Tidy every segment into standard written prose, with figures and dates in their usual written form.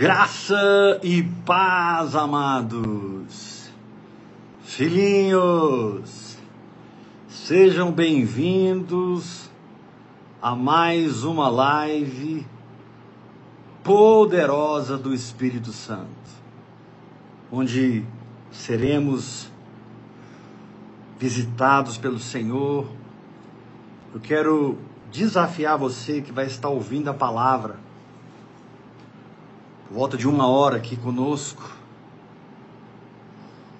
Graça e paz, amados, filhinhos, sejam bem-vindos a mais uma live poderosa do Espírito Santo, onde seremos visitados pelo Senhor. Eu quero desafiar você que vai estar ouvindo a palavra volta de 1 hora aqui conosco,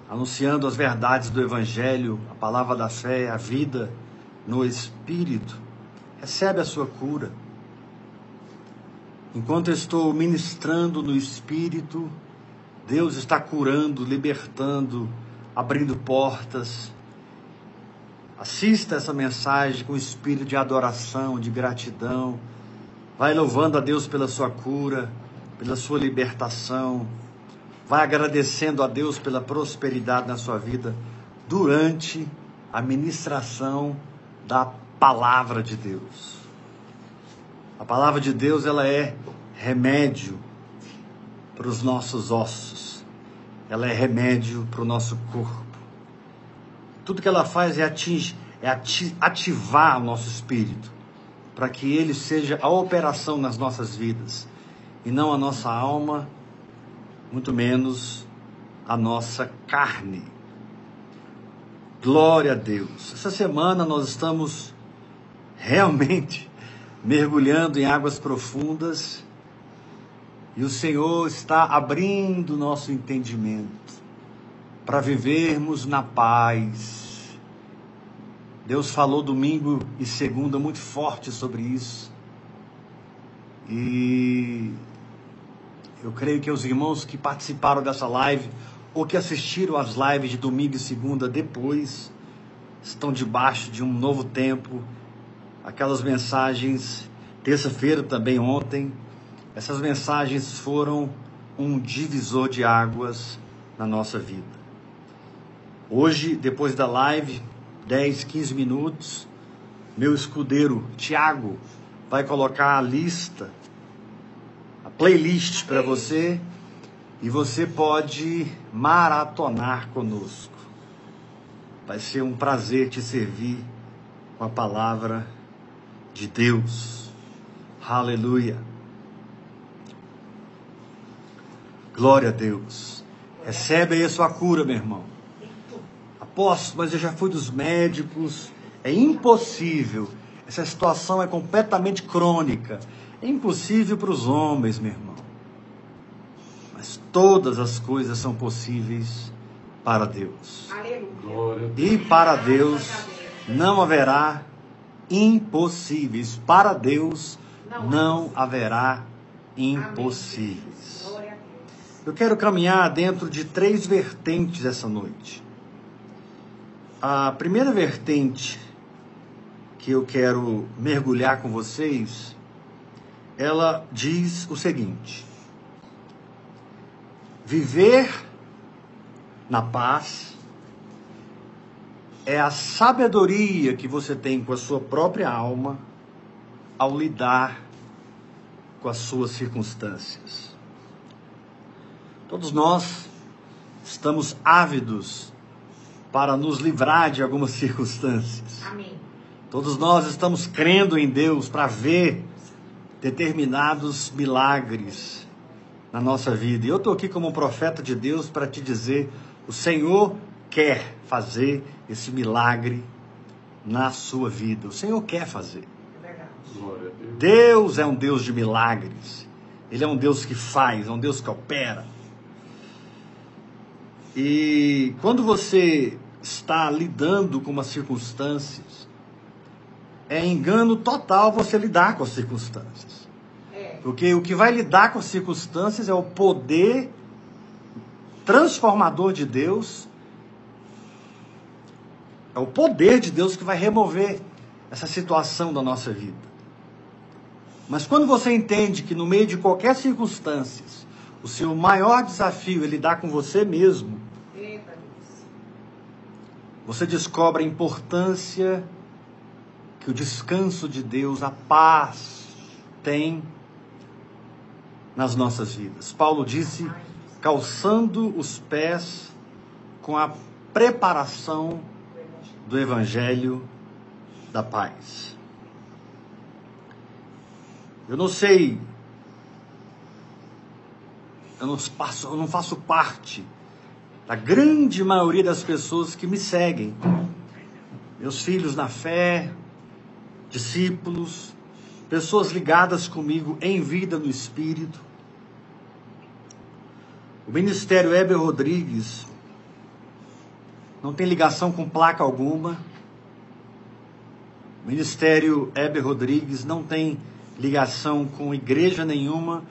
anunciando as verdades do Evangelho, a palavra da fé, a vida no Espírito. Recebe a sua cura. Enquanto eu estou ministrando no Espírito, Deus está curando, libertando, abrindo portas. Assista essa mensagem com espírito de adoração, de gratidão. Vai louvando a Deus pela sua cura, pela sua libertação, vai agradecendo a Deus pela prosperidade na sua vida, durante a ministração da palavra de Deus. A palavra de Deus, ela é remédio para os nossos ossos, ela é remédio para o nosso corpo, tudo que ela faz é ativar o nosso espírito, para que ele seja a operação nas nossas vidas, e não a nossa alma, muito menos a nossa carne. Glória a Deus! Essa semana nós estamos realmente mergulhando em águas profundas, e o Senhor está abrindo nosso entendimento, para vivermos na paz. Deus falou domingo e segunda muito forte sobre isso, e eu creio que os irmãos que participaram dessa live, ou que assistiram às lives de domingo e segunda depois, estão debaixo de um novo tempo. Aquelas mensagens, terça-feira também, ontem, essas mensagens foram um divisor de águas na nossa vida. Hoje, depois da live, 10, 15 minutos, meu escudeiro Tiago vai colocar a lista, playlist para você, e você pode maratonar conosco. Vai ser um prazer te servir com a palavra de Deus. Aleluia. Glória a Deus. Recebe aí a sua cura, meu irmão. Apóstolo, mas eu já fui dos médicos, é impossível. Essa situação é completamente crônica. É impossível para os homens, meu irmão. Mas todas as coisas são possíveis para Deus. Aleluia. E para Deus não haverá impossíveis. Para Deus não haverá impossíveis. Eu quero caminhar dentro de 3 vertentes essa noite. A primeira vertente que eu quero mergulhar com vocês, ela diz o seguinte: viver na paz é a sabedoria que você tem com a sua própria alma ao lidar com as suas circunstâncias. Todos nós estamos ávidos para nos livrar de algumas circunstâncias. Amém. Todos nós estamos crendo em Deus para ver determinados milagres na nossa vida. E eu estou aqui como um profeta de Deus para te dizer: o Senhor quer fazer esse milagre na sua vida. O Senhor quer fazer. É verdade. Glória a Deus. Deus é um Deus de milagres. Ele é um Deus que faz, é um Deus que opera. E quando você está lidando com umas circunstâncias, é engano total você lidar com as circunstâncias. Porque o que vai lidar com as circunstâncias é o poder transformador de Deus. É o poder de Deus que vai remover essa situação da nossa vida. Mas quando você entende que no meio de qualquer circunstância, o seu maior desafio é lidar com você mesmo, você descobre a importância que o descanso de Deus, a paz, tem nas nossas vidas. Paulo disse, calçando os pés com a preparação do Evangelho da paz. Eu não faço parte da grande maioria das pessoas que me seguem. Meus filhos na fé, discípulos, pessoas ligadas comigo em vida no Espírito. O Ministério Eber Rodrigues não tem ligação com placa alguma. O Ministério Eber Rodrigues não tem ligação com igreja nenhuma,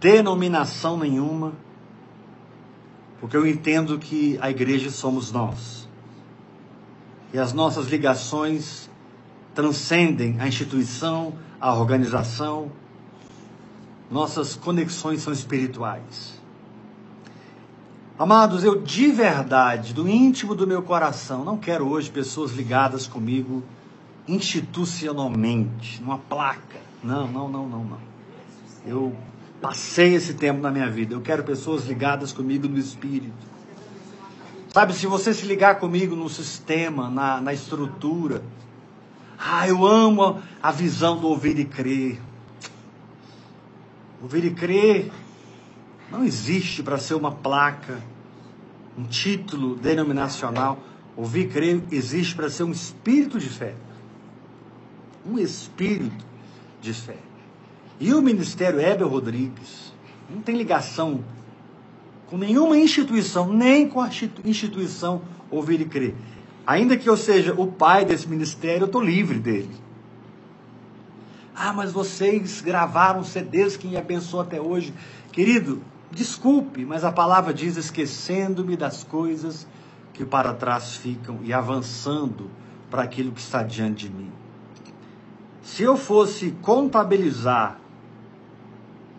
denominação nenhuma, porque eu entendo que a igreja somos nós. E as nossas ligações transcendem a instituição, a organização. Nossas conexões são espirituais. Amados, eu de verdade, do íntimo do meu coração, não quero hoje pessoas ligadas comigo institucionalmente, numa placa. Não. Eu passei esse tempo na minha vida. Eu quero pessoas ligadas comigo no Espírito. Sabe, se você se ligar comigo no sistema, na estrutura... Ah, eu amo a visão do ouvir e crer. Ouvir e crer não existe para ser uma placa, um título denominacional. Ouvir e crer existe para ser um espírito de fé. Um espírito de fé. E o Ministério Eber Rodrigues não tem ligação com nenhuma instituição, nem com a instituição Ouvir e Crer. Ainda que eu seja o pai desse ministério, eu estou livre dele. Ah, mas vocês gravaram CDs que me abençoou até hoje. Querido, desculpe, mas a palavra diz, esquecendo-me das coisas que para trás ficam e avançando para aquilo que está diante de mim. Se eu fosse contabilizar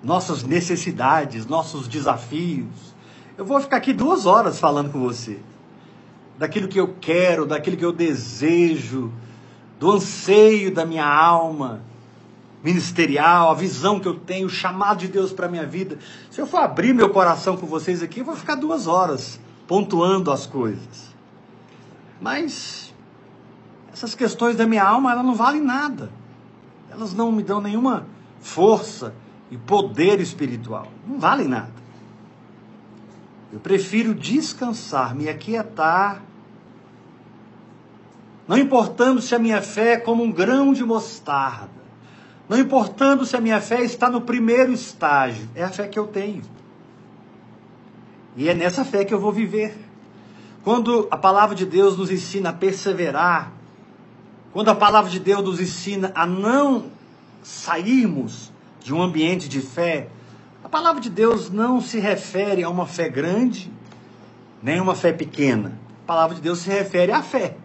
nossas necessidades, nossos desafios, eu vou ficar aqui 2 horas falando com você. Daquilo que eu quero, daquilo que eu desejo, do anseio da minha alma ministerial, a visão que eu tenho, o chamado de Deus para a minha vida. Se eu for abrir meu coração com vocês aqui, eu vou ficar 2 horas pontuando as coisas. Mas essas questões da minha alma, elas não valem nada. Elas não me dão nenhuma força e poder espiritual. Não valem nada. Eu prefiro descansar, me aquietar. Não importando se a minha fé é como um grão de mostarda. Não importando se a minha fé está no primeiro estágio. É a fé que eu tenho. E é nessa fé que eu vou viver. Quando a palavra de Deus nos ensina a perseverar, quando a palavra de Deus nos ensina a não sairmos de um ambiente de fé, a palavra de Deus não se refere a uma fé grande, nem uma fé pequena. A palavra de Deus se refere à fé.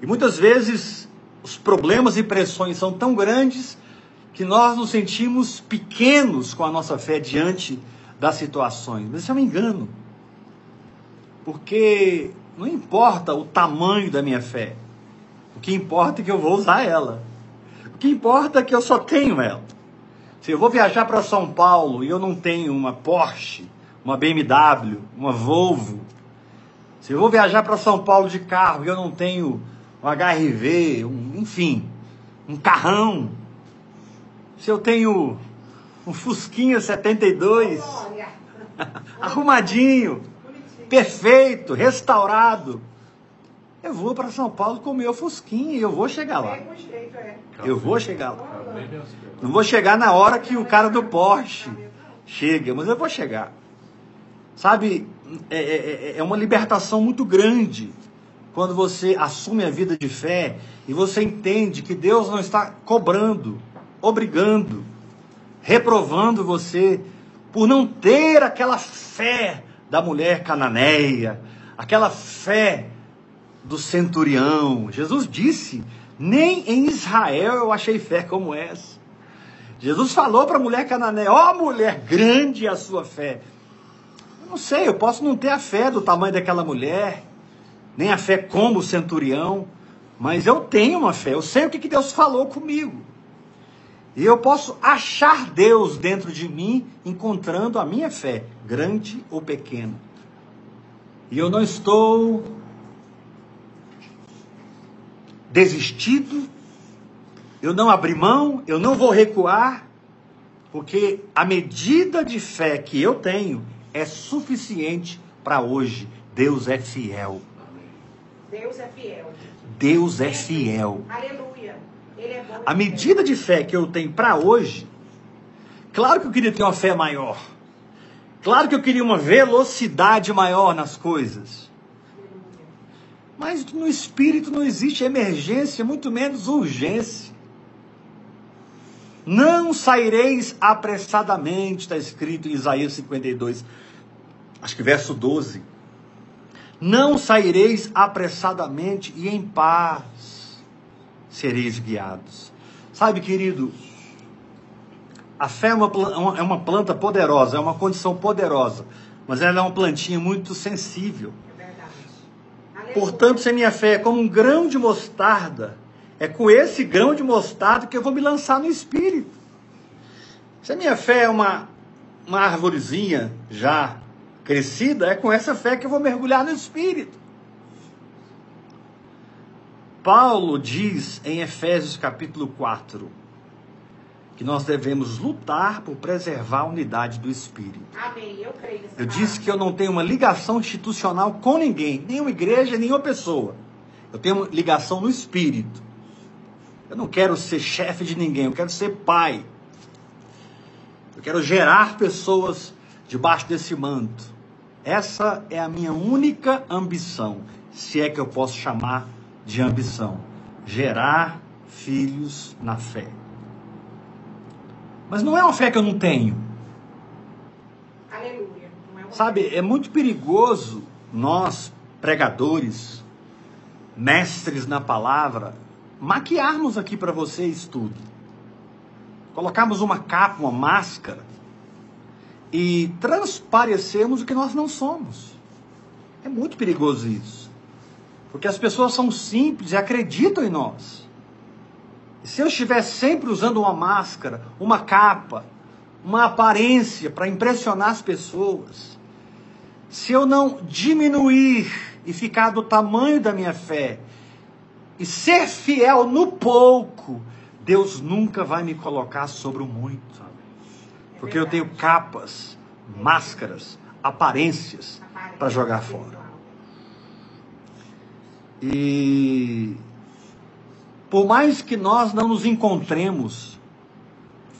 E muitas vezes os problemas e pressões são tão grandes que nós nos sentimos pequenos com a nossa fé diante das situações. Mas isso é um engano. Porque... não importa o tamanho da minha fé. O que importa é que eu vou usar ela. O que importa é que eu só tenho ela. Se eu vou viajar para São Paulo e eu não tenho uma Porsche, uma BMW, uma Volvo. Se eu vou viajar para São Paulo de carro e eu não tenho um HRV, enfim, um carrão. Se eu tenho um Fusquinha 72, arrumadinho, perfeito, restaurado. Eu vou para São Paulo com o meu Fusquinha e eu vou chegar lá. Eu vou chegar lá. Não vou chegar na hora que o cara do Porsche chega, mas eu vou chegar. Sabe, é uma libertação muito grande quando você assume a vida de fé e você entende que Deus não está cobrando, obrigando, reprovando você por não ter aquela fé da mulher cananeia, aquela fé do centurião. Jesus disse, nem em Israel eu achei fé como essa. Jesus falou para a mulher cananeia, ó mulher, grande é a sua fé. Eu não sei, eu posso não ter a fé do tamanho daquela mulher, nem a fé como o centurião, mas eu tenho uma fé, eu sei o que Deus falou comigo. E eu posso achar Deus dentro de mim, encontrando a minha fé, grande ou pequena. E eu não estou desistido, eu não abri mão, eu não vou recuar, porque a medida de fé que eu tenho é suficiente para hoje. Deus é fiel. Deus é fiel. Deus é fiel. Aleluia. Ele é bom. A medida de fé que eu tenho para hoje, claro que eu queria ter uma fé maior. Claro que eu queria uma velocidade maior nas coisas. Mas no Espírito não existe emergência, muito menos urgência. Não saireis apressadamente, está escrito em Isaías 52, acho que verso 12. Não saireis apressadamente e em paz sereis guiados. Sabe, querido, a fé é uma planta poderosa, é uma condição poderosa, mas ela é uma plantinha muito sensível. É verdade. Portanto, se a minha fé é como um grão de mostarda, é com esse grão de mostarda que eu vou me lançar no Espírito. Se a minha fé é uma arvorezinha já crescida, é com essa fé que eu vou mergulhar no Espírito. Paulo diz em Efésios capítulo 4, que nós devemos lutar por preservar a unidade do Espírito. Amém, eu creio. Eu disse que eu não tenho uma ligação institucional com ninguém, nenhuma igreja, nenhuma pessoa. Eu tenho uma ligação no Espírito. Eu não quero ser chefe de ninguém, eu quero ser pai. Eu quero gerar pessoas debaixo desse manto. Essa é a minha única ambição, se é que eu posso chamar de ambição. Gerar filhos na fé. Mas não é uma fé que eu não tenho. Aleluia. Sabe, é muito perigoso nós, pregadores, mestres na palavra, maquiarmos aqui para vocês tudo. Colocarmos uma capa, uma máscara, e transparecermos o que nós não somos. É muito perigoso isso. Porque as pessoas são simples e acreditam em nós. E se eu estiver sempre usando uma máscara, uma capa, uma aparência para impressionar as pessoas, se eu não diminuir e ficar do tamanho da minha fé, e ser fiel no pouco, Deus nunca vai me colocar sobre o muito. Porque eu tenho capas, máscaras, aparências para jogar fora. E por mais que nós não nos encontremos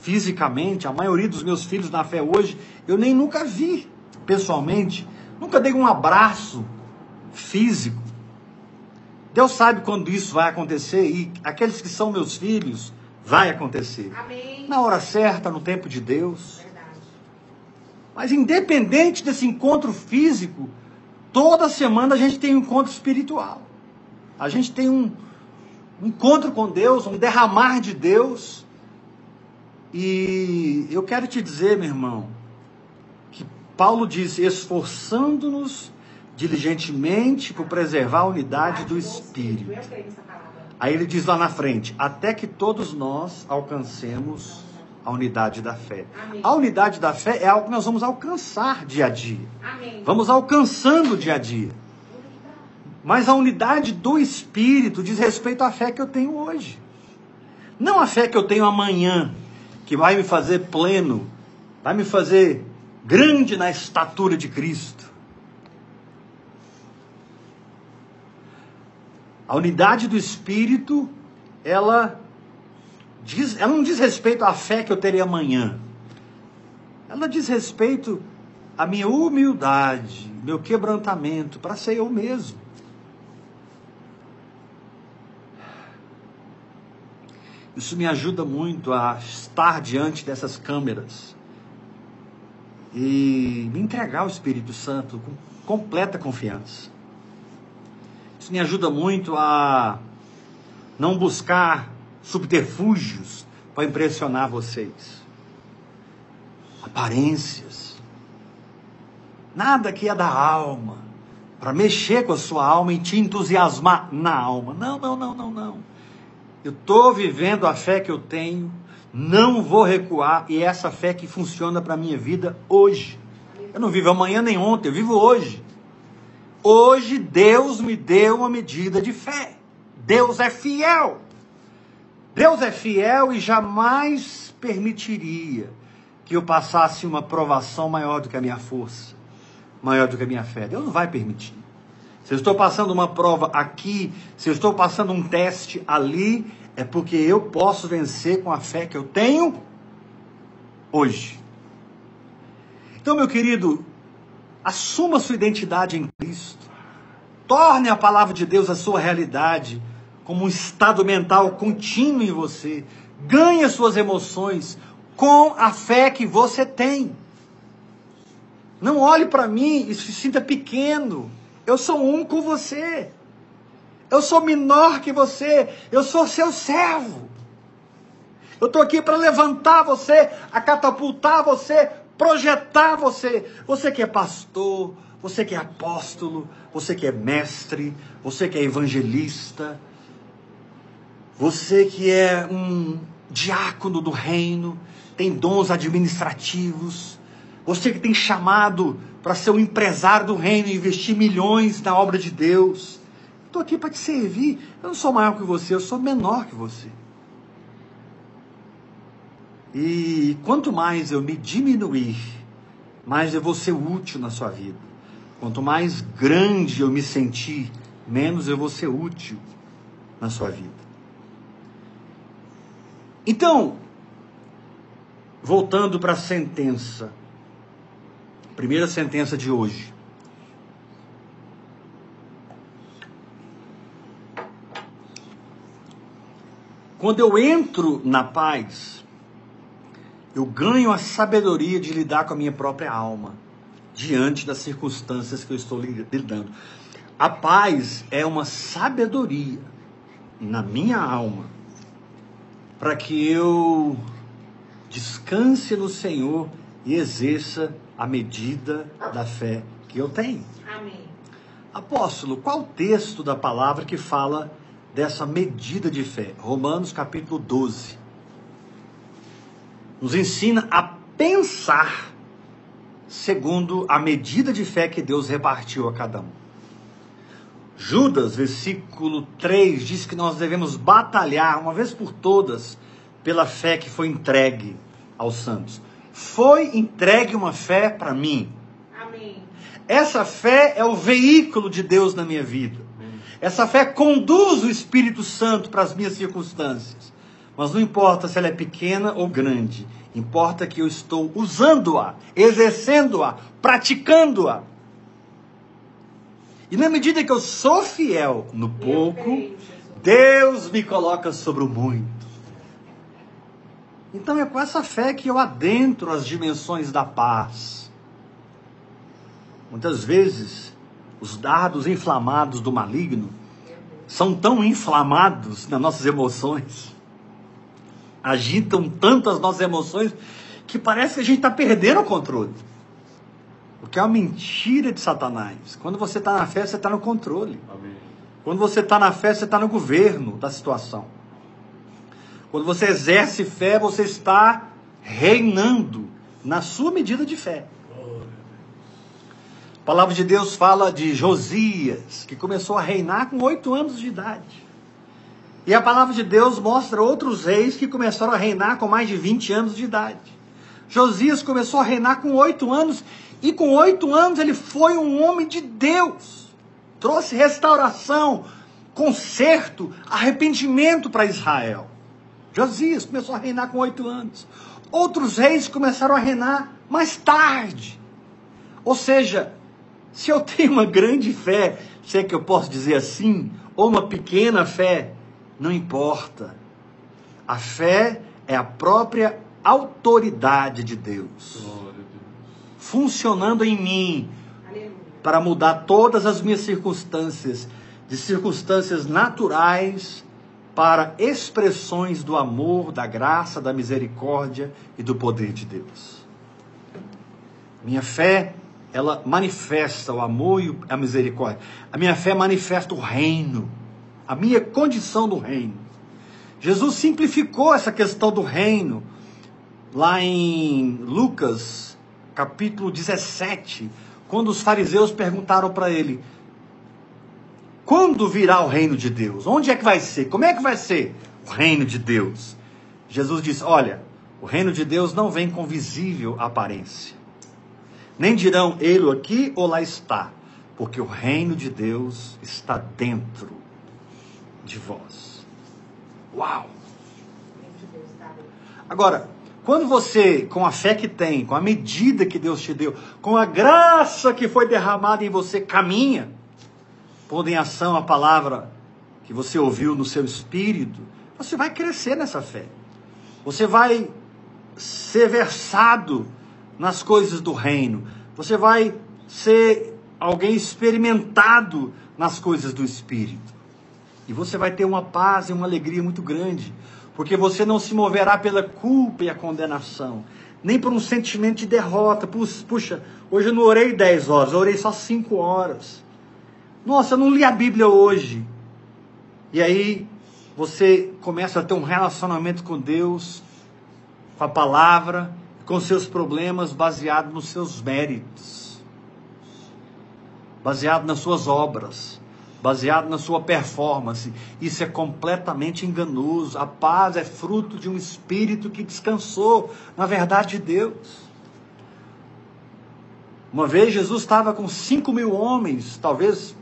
fisicamente, a maioria dos meus filhos na fé hoje, eu nem nunca vi pessoalmente, nunca dei um abraço físico. Deus sabe quando isso vai acontecer, e aqueles que são meus filhos, vai acontecer. Amém. Na hora certa, no tempo de Deus. Verdade. Mas independente desse encontro físico, toda semana a gente tem um encontro espiritual. A gente tem um encontro com Deus, um derramar de Deus. E eu quero te dizer, meu irmão, que Paulo diz, esforçando-nos diligentemente por preservar a unidade do Espírito. Aí ele diz lá na frente, até que todos nós alcancemos a unidade da fé. Amém. A unidade da fé é algo que nós vamos alcançar dia a dia. Amém. Vamos alcançando dia a dia. Mas a unidade do Espírito diz respeito à fé que eu tenho hoje. Não a fé que eu tenho amanhã, que vai me fazer pleno, vai me fazer grande na estatura de Cristo. A unidade do Espírito, ela não diz respeito à fé que eu terei amanhã. Ela diz respeito à minha humildade, meu quebrantamento, para ser eu mesmo. Isso me ajuda muito a estar diante dessas câmeras e me entregar ao Espírito Santo com completa confiança. Isso me ajuda muito a não buscar subterfúgios para impressionar vocês. Aparências. Nada que é da alma, para mexer com a sua alma e te entusiasmar na alma. Não. Eu estou vivendo a fé que eu tenho, não vou recuar, e é essa fé que funciona para a minha vida hoje. Eu não vivo amanhã nem ontem, eu vivo hoje. Hoje Deus me deu uma medida de fé. Deus é fiel. Deus é fiel e jamais permitiria que eu passasse uma provação maior do que a minha força, maior do que a minha fé. Deus não vai permitir. Se eu estou passando uma prova aqui, se eu estou passando um teste ali, é porque eu posso vencer com a fé que eu tenho hoje. Então, meu querido, assuma sua identidade em Cristo. Torne a palavra de Deus a sua realidade, como um estado mental contínuo em você. Ganhe as suas emoções com a fé que você tem. Não olhe para mim e se sinta pequeno. Eu sou um com você. Eu sou menor que você. Eu sou seu servo. Eu estou aqui para levantar você, a catapultar você, projetar você. Você que é pastor, você que é apóstolo, você que é mestre, você que é evangelista, você que é um diácono do reino, tem dons administrativos, você que tem chamado para ser um empresário do reino e investir milhões na obra de Deus. Estou aqui para te servir. Eu não sou maior que você, eu sou menor que você. E quanto mais eu me diminuir, mais eu vou ser útil na sua vida. Quanto mais grande eu me sentir, menos eu vou ser útil na sua vida. Então, voltando para a sentença, primeira sentença de hoje. Quando eu entro na paz, eu ganho a sabedoria de lidar com a minha própria alma, diante das circunstâncias que eu estou lidando. A paz é uma sabedoria na minha alma, para que eu descanse no Senhor e exerça a medida da fé que eu tenho. Amém. Apóstolo, qual o texto da palavra que fala dessa medida de fé? Romanos capítulo 12. Nos ensina a pensar segundo a medida de fé que Deus repartiu a cada um. Judas, versículo 3, diz que nós devemos batalhar, uma vez por todas, pela fé que foi entregue aos santos. Foi entregue uma fé para mim. Amém. Essa fé é o veículo de Deus na minha vida. Amém. Essa fé conduz o Espírito Santo para as minhas circunstâncias. Mas não importa se ela é pequena ou grande, importa que eu estou usando-a, exercendo-a, praticando-a. E na medida que eu sou fiel no pouco, Deus me coloca sobre o muito. Então é com essa fé que eu adentro as dimensões da paz. Muitas vezes, os dardos inflamados do maligno são tão inflamados nas nossas emoções, agitam tanto as nossas emoções, que parece que a gente está perdendo o controle. O que é uma mentira de Satanás. Quando você está na fé, você está no controle. Amém. Quando você está na fé, você está no governo da situação. Quando você exerce fé, você está reinando na sua medida de fé. A palavra de Deus fala de Josias, que começou a reinar com 8 anos de idade. E a palavra de Deus mostra outros reis que começaram a reinar com mais de 20 anos de idade. Josias começou a reinar com 8 anos, e com 8 anos ele foi um homem de Deus. Trouxe restauração, conserto, arrependimento para Israel. Josias começou a reinar com 8 anos. Outros reis começaram a reinar mais tarde. Ou seja, se eu tenho uma grande fé, se é que eu posso dizer assim, ou uma pequena fé, não importa. A fé é a própria autoridade de Deus, funcionando em mim para mudar todas as minhas circunstâncias, de circunstâncias naturais para expressões do amor, da graça, da misericórdia e do poder de Deus. Minha fé, ela manifesta o amor e a misericórdia. A minha fé manifesta o reino, a minha condição no reino. Jesus simplificou essa questão do reino, lá em Lucas, capítulo 17, quando os fariseus perguntaram para ele, quando virá o reino de Deus? Onde é que vai ser? Como é que vai ser o reino de Deus? Jesus disse, olha, o reino de Deus não vem com visível aparência, nem dirão ele aqui ou lá está, porque o reino de Deus está dentro de vós. Uau! Agora, quando você, com a fé que tem, com a medida que Deus te deu, com a graça que foi derramada em você, caminha, pondo em ação a palavra que você ouviu no seu espírito, você vai crescer nessa fé. Você vai ser versado nas coisas do reino. Você vai ser alguém experimentado nas coisas do Espírito. E você vai ter uma paz e uma alegria muito grande, porque você não se moverá pela culpa e a condenação, nem por um sentimento de derrota. Puxa, hoje eu não orei 10 horas, eu orei só 5 horas. Nossa, eu não li a Bíblia hoje. E aí você começa a ter um relacionamento com Deus, com a palavra, com seus problemas, baseado nos seus méritos, baseado nas suas obras, baseado na sua performance. Isso é completamente enganoso. A paz é fruto de um espírito que descansou na verdade de Deus. Uma vez Jesus estava com 5.000 homens, talvez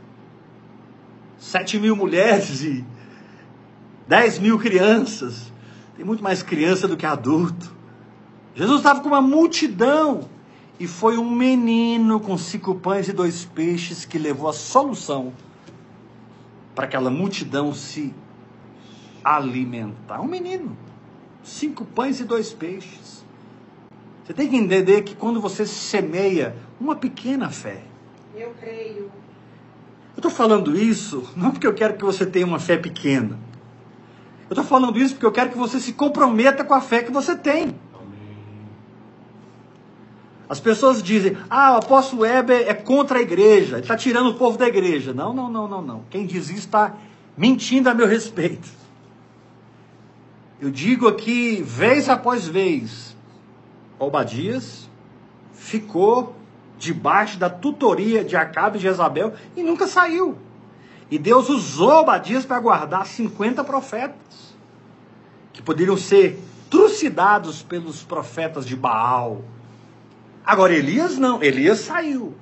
7.000 mulheres e 10.000 crianças. Tem muito mais criança do que adulto. Jesus estava com uma multidão e foi um menino com 5 pães e 2 peixes que levou a solução para aquela multidão se alimentar. Um menino, 5 pães e 2 peixes. Você tem que entender que quando você semeia uma pequena fé. Eu creio. Eu estou falando isso não porque eu quero que você tenha uma fé pequena. Eu estou falando isso porque eu quero que você se comprometa com a fé que você tem. As pessoas dizem, ah, o apóstolo Eber é contra a igreja, ele está tirando o povo da igreja. Não. Quem diz isso está mentindo a meu respeito. Eu digo aqui, vez após vez, Obadias ficou debaixo da tutoria de Acabe e Jezabel e nunca saiu. E Deus usou Obadias para guardar 50 profetas, que poderiam ser trucidados pelos profetas de Baal. Agora, Elias não, Elias saiu.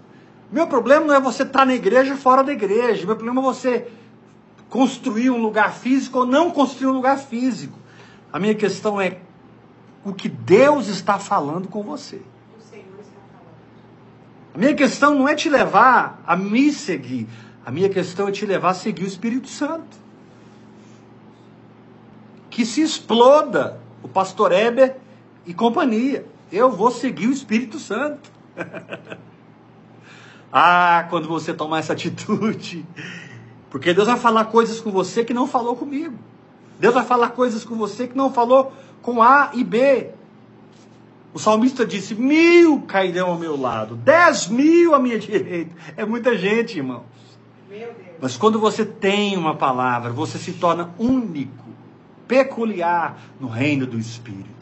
Meu problema não é você estar na igreja ou fora da igreja. Meu problema é você construir um lugar físico ou não construir um lugar físico. A minha questão é o que Deus está falando com você. O Senhor está falando. A minha questão não é te levar a me seguir. A minha questão é te levar a seguir o Espírito Santo. Que se exploda o pastor Eber e companhia. Eu vou seguir o Espírito Santo. Ah, quando você tomar essa atitude. Porque Deus vai falar coisas com você que não falou comigo. Deus vai falar coisas com você que não falou com A e B. O salmista disse, 1000 cairão ao meu lado, 10.000 à minha direita. É muita gente, irmãos. Meu Deus. Mas quando você tem uma palavra, você se torna único, peculiar no reino do Espírito.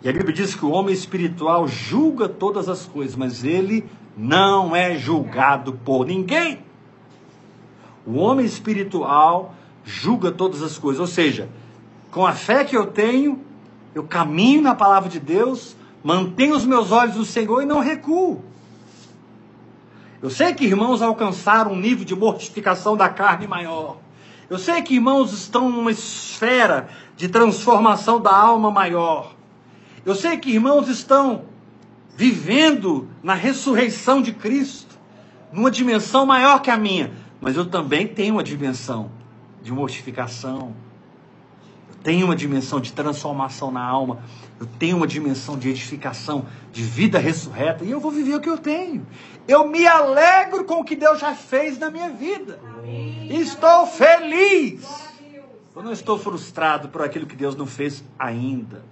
E a Bíblia diz que o homem espiritual julga todas as coisas, mas ele não é julgado por ninguém. O homem espiritual julga todas as coisas, ou seja, com a fé que eu tenho, eu caminho na palavra de Deus, mantenho os meus olhos no Senhor e não recuo. Eu sei que irmãos alcançaram um nível de mortificação da carne maior. Eu sei que irmãos estão numa esfera de transformação da alma maior. Eu sei que irmãos estão vivendo na ressurreição de Cristo, numa dimensão maior que a minha, mas eu também tenho uma dimensão de mortificação, eu tenho uma dimensão de transformação na alma, eu tenho uma dimensão de edificação, de vida ressurreta, e eu vou viver o que eu tenho. Eu me alegro com o que Deus já fez na minha vida. Amém. Estou feliz. Eu não estou frustrado por aquilo que Deus não fez ainda.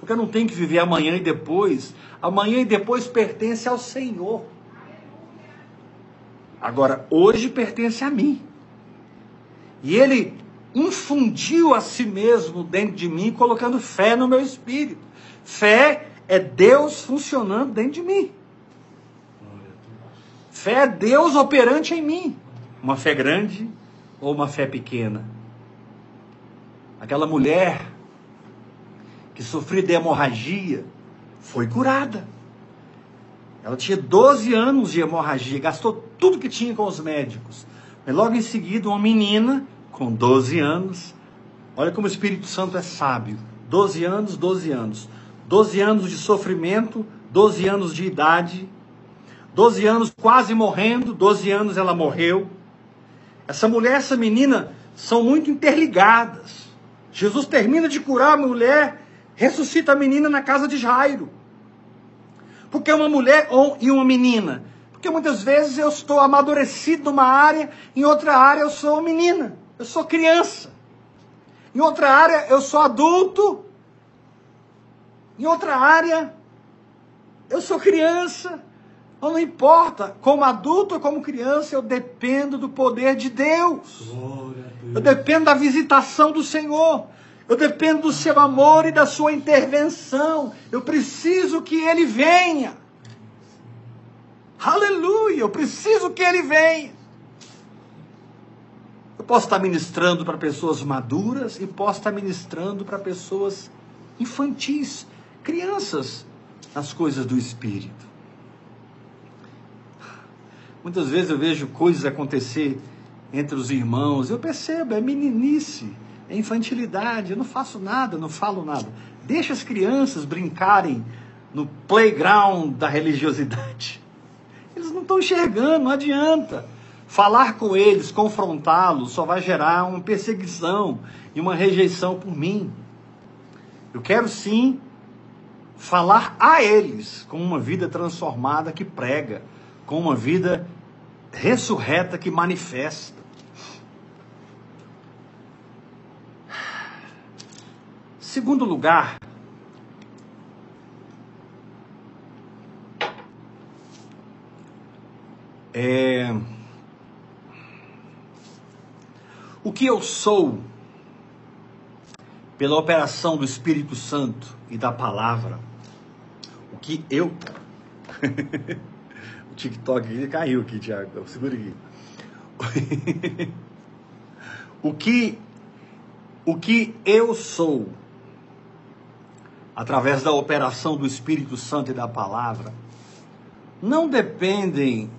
Porque eu não tenho que viver amanhã e depois. Amanhã e depois pertence ao Senhor. Agora, hoje pertence a mim. E Ele infundiu a si mesmo dentro de mim, colocando fé no meu espírito. Fé é Deus funcionando dentro de mim. Fé é Deus operante em mim. Uma fé grande ou uma fé pequena. Aquela mulher que sofreu de hemorragia foi curada. Ela tinha 12 anos de hemorragia, gastou tudo que tinha com os médicos. Mas logo em seguida, uma menina com 12 anos, olha como o Espírito Santo é sábio. 12 anos, 12 anos. 12 anos de sofrimento, 12 anos de idade, 12 anos quase morrendo, 12 anos ela morreu. Essa mulher, essa menina, são muito interligadas. Jesus termina de curar a mulher, ressuscita a menina na casa de Jairo. Porque uma mulher e uma menina? Porque muitas vezes eu estou amadurecido numa área, em outra área eu sou menina, eu sou criança. Em outra área eu sou adulto. Em outra área eu sou criança. Não importa, como adulto ou como criança, eu dependo do poder de Deus. Glória a Deus. Eu dependo da visitação do Senhor. Eu dependo do seu amor e da sua intervenção. Eu preciso que Ele venha. Aleluia, eu preciso que Ele venha. Eu posso estar ministrando para pessoas maduras e posso estar ministrando para pessoas infantis, crianças, nas coisas do Espírito. Muitas vezes eu vejo coisas acontecer entre os irmãos, eu percebo, é meninice, é infantilidade, eu não faço nada, não falo nada. Deixa as crianças brincarem no playground da religiosidade. Eles não estão enxergando, não adianta. Falar com eles, confrontá-los, só vai gerar uma perseguição e uma rejeição por mim. Eu quero sim falar a eles com uma vida transformada que prega, com uma vida ressurreta que manifesta. Segundo lugar, o que eu sou pela operação do Espírito Santo e da palavra. O que eu... TikTok caiu aqui, Tiago. Segura aqui. O que eu sou, através da operação do Espírito Santo e da palavra, não dependem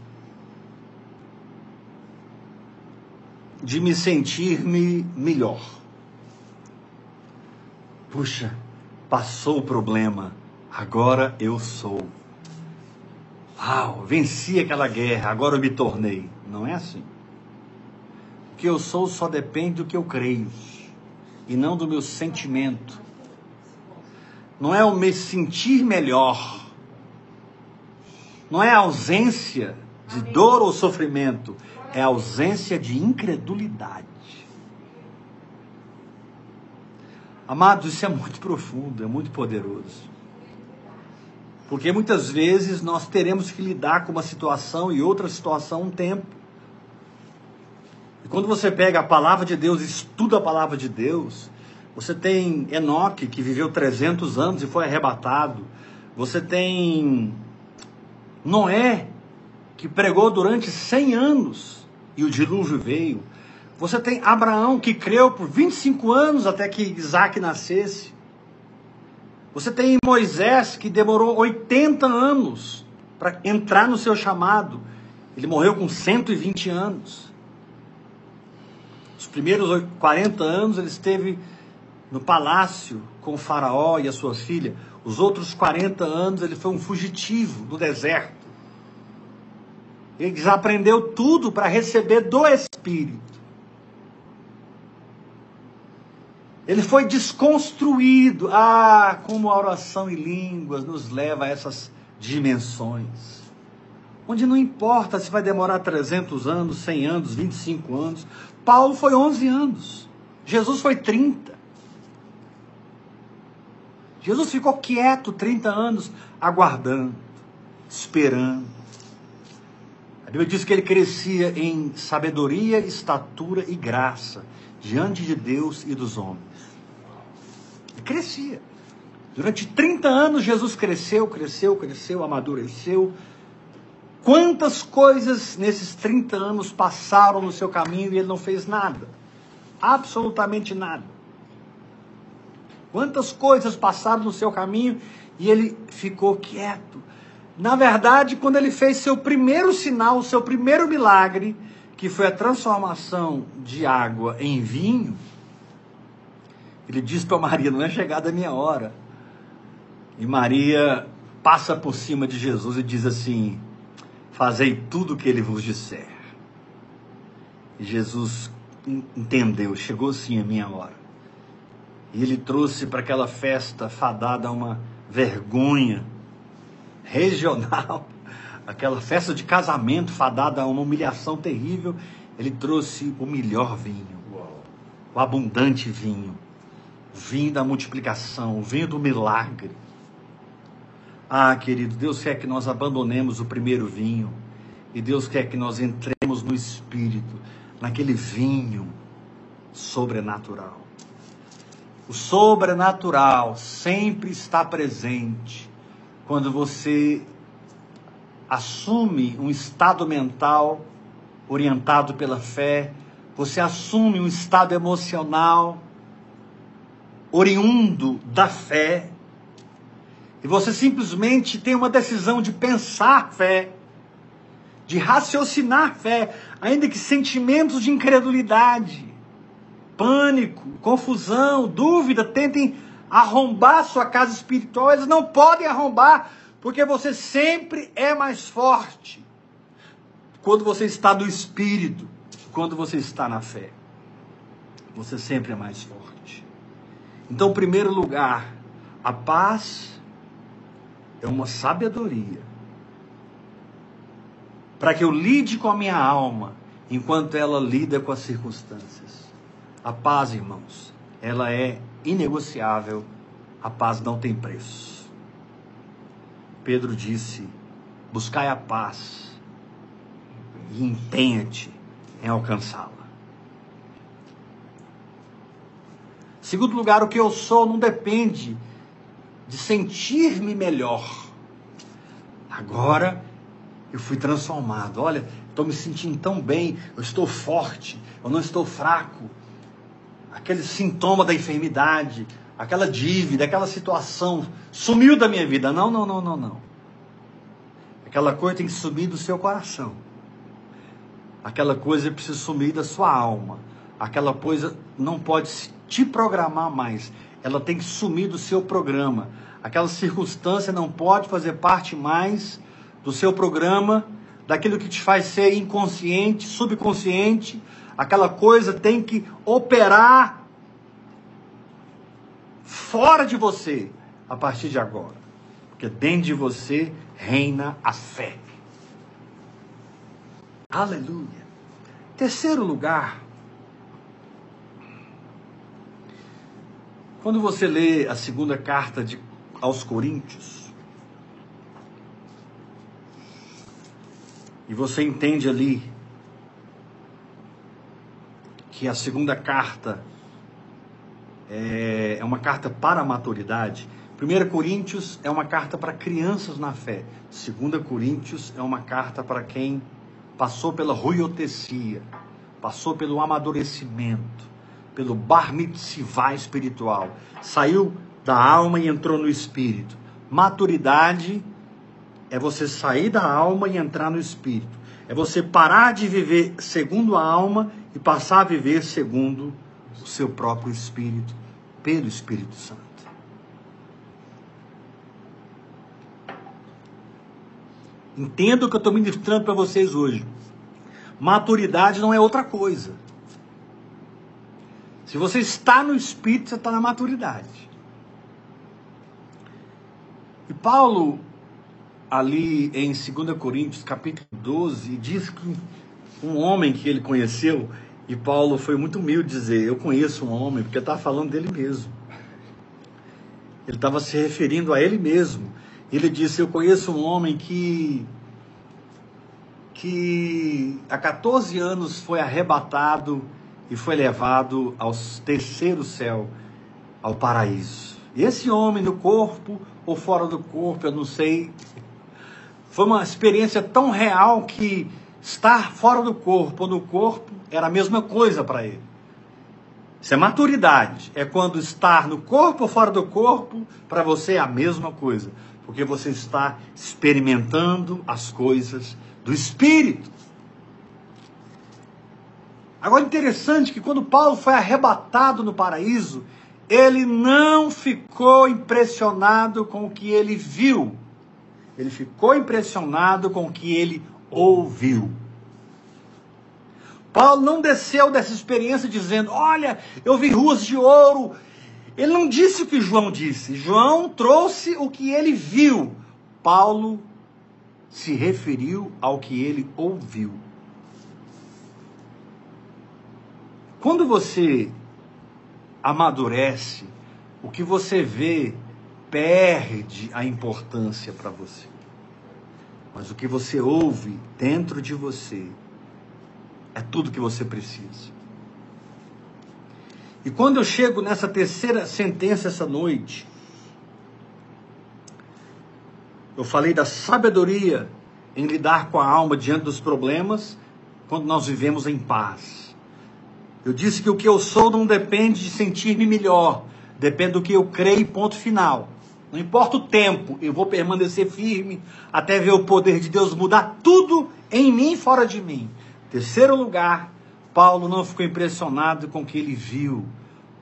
de me sentir-me melhor. Puxa, passou o problema, agora eu sou. Uau, venci aquela guerra, agora eu me tornei. Não é assim. O que eu sou só depende do que eu creio, e não do meu sentimento. Não é o me sentir melhor. Não é a ausência de dor ou sofrimento. É a ausência de incredulidade. Amados, isso é muito profundo, é muito poderoso. Porque muitas vezes nós teremos que lidar com uma situação e outra situação um tempo. E quando você pega a palavra de Deus, estuda a palavra de Deus, você tem Enoque, que viveu 300 anos e foi arrebatado. Você tem Noé, que pregou durante 100 anos e o dilúvio veio. Você tem Abraão, que creu por 25 anos até que Isaac nascesse. Você tem Moisés, que demorou 80 anos para entrar no seu chamado. Ele morreu com 120 anos. Os primeiros 40 anos ele esteve no palácio com o faraó e a sua filha. Os outros 40 anos ele foi um fugitivo no deserto. Ele desaprendeu tudo para receber do Espírito. Ele foi desconstruído. Ah, como a oração em línguas nos leva a essas dimensões. Onde não importa se vai demorar 300 anos, 100 anos, 25 anos. Paulo foi 11 anos. Jesus foi 30. Jesus ficou quieto 30 anos, aguardando, esperando. A Bíblia diz que ele crescia em sabedoria, estatura e graça. diante de Deus e dos homens. E crescia. Durante 30 anos Jesus cresceu, amadureceu. Quantas coisas nesses 30 anos passaram no seu caminho e ele não fez nada? Absolutamente nada. Quantas coisas passaram no seu caminho e ele ficou quieto? Na verdade, quando ele fez seu primeiro sinal, seu primeiro milagre, que foi a transformação de água em vinho, ele disse para Maria: não é chegada a minha hora. E Maria passa por cima de Jesus e diz assim: fazei tudo o que ele vos disser. E Jesus entendeu, chegou sim a minha hora. E ele trouxe para aquela festa fadada uma vergonha regional, aquela festa de casamento fadada a uma humilhação terrível. Ele trouxe o melhor vinho, o abundante vinho, o vinho da multiplicação, o vinho do milagre. Ah, querido, Deus quer que nós abandonemos o primeiro vinho, e Deus quer que nós entremos no Espírito, naquele vinho sobrenatural. O sobrenatural sempre está presente quando você assume um estado mental orientado pela fé, você assume um estado emocional oriundo da fé, e você simplesmente tem uma decisão de pensar fé, de raciocinar fé, ainda que sentimentos de incredulidade, pânico, confusão, dúvida tentem arrombar sua casa espiritual. Eles não podem arrombar, porque você sempre é mais forte quando você está no Espírito, quando você está na fé. Você sempre é mais forte. Então, em primeiro lugar, a paz é uma sabedoria para que eu lide com a minha alma enquanto ela lida com as circunstâncias. A paz, irmãos, ela é inegociável. A paz não tem preço. Pedro disse: buscai a paz e empenha-te em alcançá-la. Segundo lugar, o que eu sou não depende de sentir-me melhor. Agora eu fui transformado. Olha, estou me sentindo tão bem, eu estou forte, eu não estou fraco. Aquele sintoma da enfermidade, aquela dívida, aquela situação sumiu da minha vida. Não, não, não, não, não. Aquela coisa tem que sumir do seu coração. Aquela coisa precisa sumir da sua alma. Aquela coisa não pode te programar mais. Ela tem que sumir do seu programa. Aquela circunstância não pode fazer parte mais do seu programa, daquilo que te faz ser inconsciente, subconsciente. Aquela coisa tem que operar fora de você a partir de agora. Porque dentro de você reina a fé. Aleluia. Terceiro lugar. Quando você lê a segunda carta aos Coríntios, e você entende ali que a segunda carta é uma carta para a maturidade. 1 Coríntios é uma carta para crianças na fé. 2 Coríntios é uma carta para quem passou pela ruiotecia, passou pelo amadurecimento, pelo bar mitzvah espiritual. Saiu da alma e entrou no espírito. Maturidade é você sair da alma e entrar no espírito. É você parar de viver segundo a alma e passar a viver segundo o seu próprio Espírito, pelo Espírito Santo. Entendo o que eu estou ministrando para vocês hoje. Maturidade não é outra coisa. Se você está no Espírito, você está na maturidade. E Paulo, ali em 2 Coríntios, capítulo 12, diz que um homem que ele conheceu, e Paulo foi muito humilde dizer: eu conheço um homem, porque estava falando dele mesmo. Ele estava se referindo a ele mesmo. Ele disse: eu conheço um homem que há 14 anos foi arrebatado e foi levado ao terceiro céu, ao paraíso. E esse homem no corpo ou fora do corpo, eu não sei, foi uma experiência tão real que estar fora do corpo ou no corpo era a mesma coisa para ele. Isso é maturidade, é quando estar no corpo ou fora do corpo, para você é a mesma coisa, porque você está experimentando as coisas do Espírito. Agora, interessante que quando Paulo foi arrebatado no paraíso, ele não ficou impressionado com o que ele viu, ele ficou impressionado com o que ele ouviu. Paulo não desceu dessa experiência dizendo, olha, eu vi ruas de ouro. Ele não disse o que João disse. João trouxe o que ele viu. Paulo se referiu ao que ele ouviu. Quando você amadurece, o que você vê perde a importância para você. Mas o que você ouve dentro de você é tudo que você precisa. E quando eu chego nessa terceira sentença essa noite, eu falei da sabedoria em lidar com a alma diante dos problemas, quando nós vivemos em paz. Eu disse que o que eu sou não depende de sentir-me melhor, depende do que eu creio, ponto final. Não importa o tempo, eu vou permanecer firme até ver o poder de Deus mudar tudo em mim e fora de mim. Terceiro lugar, Paulo não ficou impressionado com o que ele viu.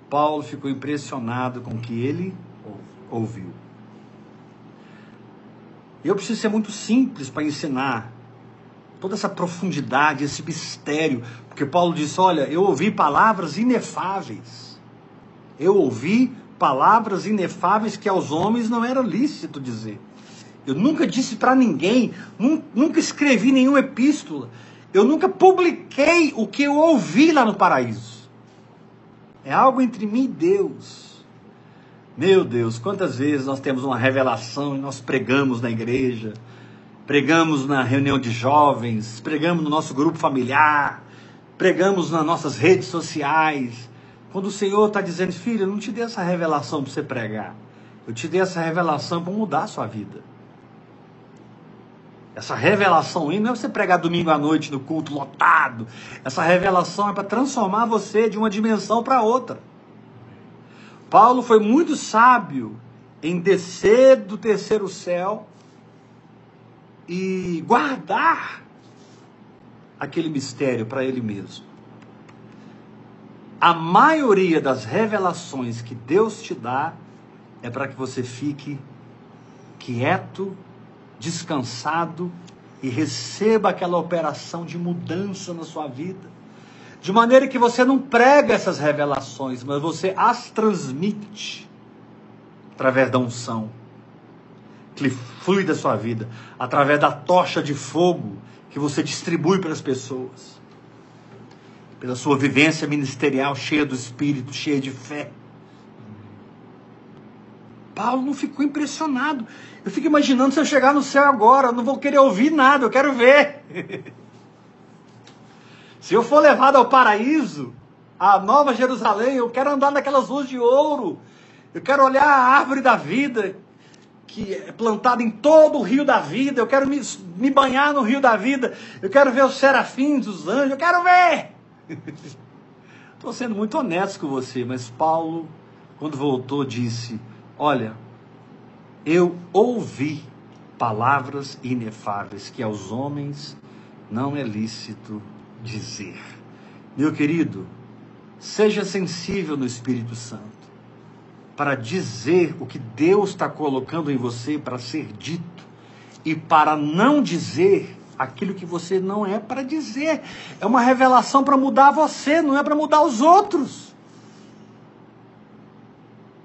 Paulo ficou impressionado com o que ele ouviu. Eu preciso ser muito simples para ensinar toda essa profundidade, esse mistério. Porque Paulo disse, olha, eu ouvi palavras inefáveis. Eu ouvi palavras inefáveis que aos homens não era lícito dizer. Eu nunca disse para ninguém, nunca escrevi nenhuma epístola. Eu nunca publiquei o que eu ouvi lá no paraíso. É algo entre mim e Deus. Meu Deus, quantas vezes nós temos uma revelação e nós pregamos na igreja, pregamos na reunião de jovens, pregamos no nosso grupo familiar, pregamos nas nossas redes sociais. Quando o Senhor está dizendo, filho, eu não te dei essa revelação para você pregar. Eu te dei essa revelação para mudar a sua vida. Essa revelação aí não é você pregar domingo à noite no culto lotado. Essa revelação é para transformar você de uma dimensão para outra. Paulo foi muito sábio em descer do terceiro céu e guardar aquele mistério para ele mesmo. A maioria das revelações que Deus te dá é para que você fique quieto, descansado e receba aquela operação de mudança na sua vida, de maneira que você não prega essas revelações, mas você as transmite através da unção que flui da sua vida, através da tocha de fogo que você distribui para as pessoas, pela sua vivência ministerial cheia do Espírito, cheia de fé. Paulo não ficou impressionado. Eu fico imaginando se eu chegar no céu agora, eu não vou querer ouvir nada, eu quero ver. Se eu for levado ao paraíso, à Nova Jerusalém, eu quero andar naquelas ruas de ouro, eu quero olhar a árvore da vida, que é plantada em todo o rio da vida, eu quero me banhar no rio da vida, eu quero ver os serafins, os anjos, eu quero ver. Estou sendo muito honesto com você, mas Paulo, quando voltou, disse, olha, eu ouvi palavras inefáveis que aos homens não é lícito dizer. Meu querido, seja sensível no Espírito Santo para dizer o que Deus está colocando em você para ser dito e para não dizer aquilo que você não é para dizer. É uma revelação para mudar você, não é para mudar os outros.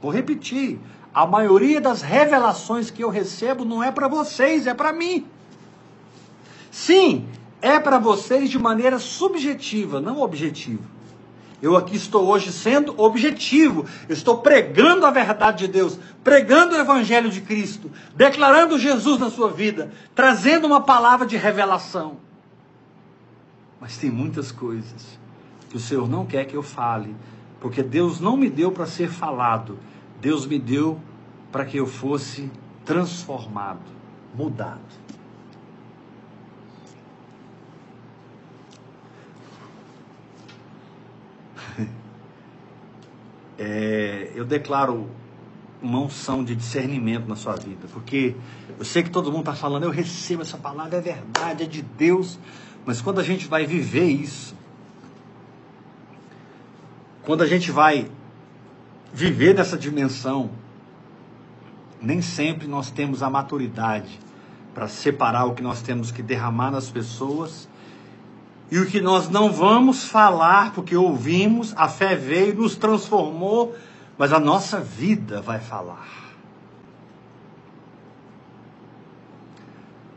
Vou repetir. A maioria das revelações que eu recebo não é para vocês, é para mim. Sim, é para vocês de maneira subjetiva, não objetiva. Eu aqui estou hoje sendo objetivo. Eu estou pregando a verdade de Deus, pregando o Evangelho de Cristo, declarando Jesus na sua vida, trazendo uma palavra de revelação. Mas tem muitas coisas que o Senhor não quer que eu fale, porque Deus não me deu para ser falado, Deus me deu para que eu fosse transformado, mudado. Eu declaro uma unção de discernimento na sua vida, porque eu sei que todo mundo está falando, eu recebo essa palavra, é verdade, é de Deus, mas quando a gente vai viver isso, quando a gente vai viver nessa dimensão, nem sempre nós temos a maturidade para separar o que nós temos que derramar nas pessoas e o que nós não vamos falar, porque ouvimos, a fé veio, nos transformou, mas a nossa vida vai falar.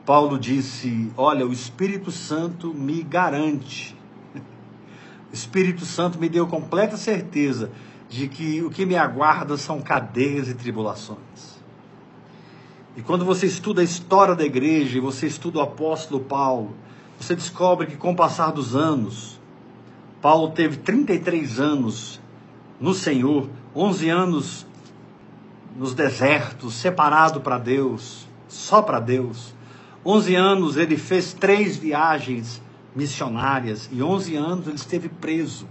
Paulo disse, olha, o Espírito Santo me garante, o Espírito Santo me deu completa certeza de que o que me aguarda são cadeias e tribulações. E quando você estuda a história da igreja, e você estuda o apóstolo Paulo, você descobre que com o passar dos anos, Paulo teve 33 anos no Senhor, 11 anos nos desertos, separado para Deus, só para Deus. 11 anos ele fez 3 viagens missionárias e 11 anos ele esteve preso.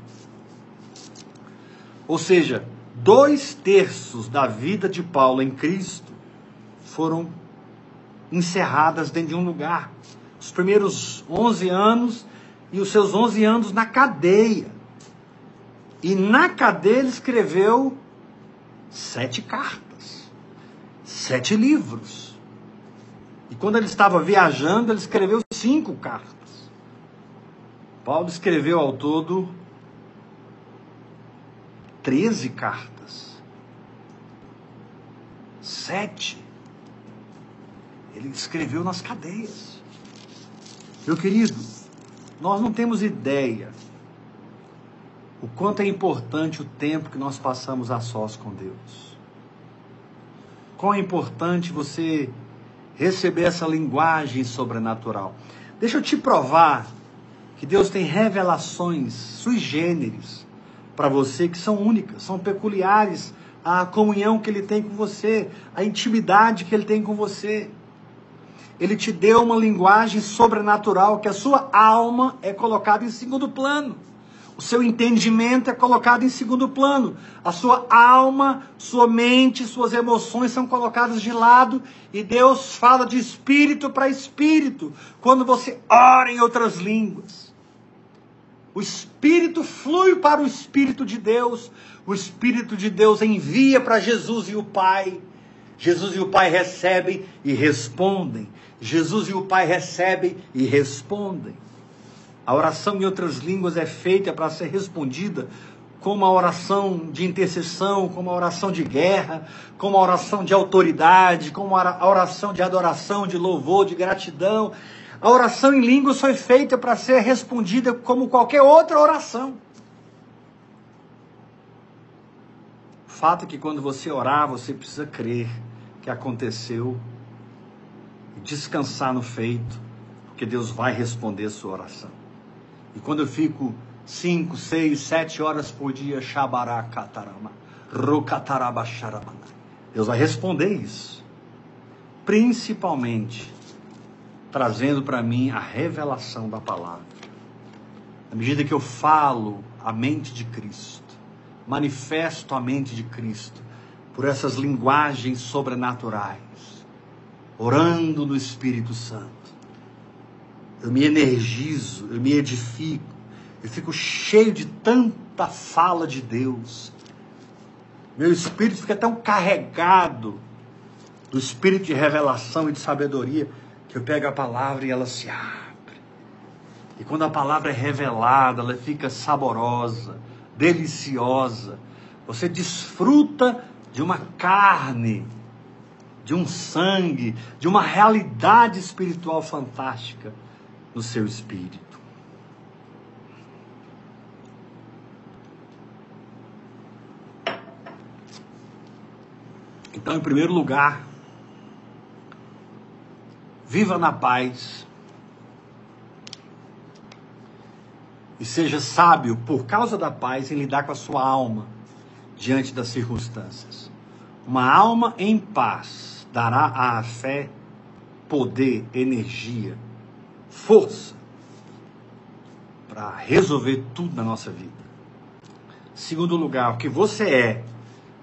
Ou seja, 2/3 da vida de Paulo em Cristo foram encerradas dentro de um lugar. Os primeiros 11 anos e os seus 11 anos na cadeia. E na cadeia ele escreveu 7 cartas, 7 livros. E quando ele estava viajando, ele escreveu 5 cartas. Paulo escreveu ao todo 13 cartas. 7. Ele escreveu nas cadeias. Meu querido, nós não temos ideia o quanto é importante o tempo que nós passamos a sós com Deus. Quão é importante você receber essa linguagem sobrenatural. Deixa eu te provar que Deus tem revelações sui generis para você que são únicas, são peculiares à comunhão que Ele tem com você, à intimidade que Ele tem com você. Ele te deu uma linguagem sobrenatural que a sua alma é colocada em segundo plano. O seu entendimento é colocado em segundo plano. A sua alma, sua mente, suas emoções são colocadas de lado. E Deus fala de espírito para espírito. Quando você ora em outras línguas, o espírito flui para o Espírito de Deus. O Espírito de Deus envia para Jesus e o Pai. Jesus e o Pai recebem e respondem. Jesus e o Pai recebem e respondem. A oração em outras línguas é feita para ser respondida como a oração de intercessão, como a oração de guerra, como a oração de autoridade, como a oração de adoração, de louvor, de gratidão. A oração em línguas foi feita para ser respondida como qualquer outra oração. O fato é que quando você orar, você precisa crer que aconteceu e descansar no feito, porque Deus vai responder a sua oração. E quando eu fico 5, 6, 7 horas por dia, Deus vai responder isso, principalmente trazendo para mim a revelação da palavra. Na medida que eu falo a mente de Cristo, manifesto a mente de Cristo por essas linguagens sobrenaturais, orando no Espírito Santo, eu me energizo, eu me edifico, eu fico cheio de tanta fala de Deus, meu espírito fica tão carregado do espírito de revelação e de sabedoria, que eu pego a palavra e ela se abre, e quando a palavra é revelada, ela fica saborosa, deliciosa, você desfruta de uma carne, de um sangue, de uma realidade espiritual fantástica no seu espírito. Então, em primeiro lugar, viva na paz e e seja sábio por causa da paz em lidar com a sua alma diante das circunstâncias. Uma alma em paz dará à fé poder, energia, força para resolver tudo na nossa vida. Segundo lugar, o que você é.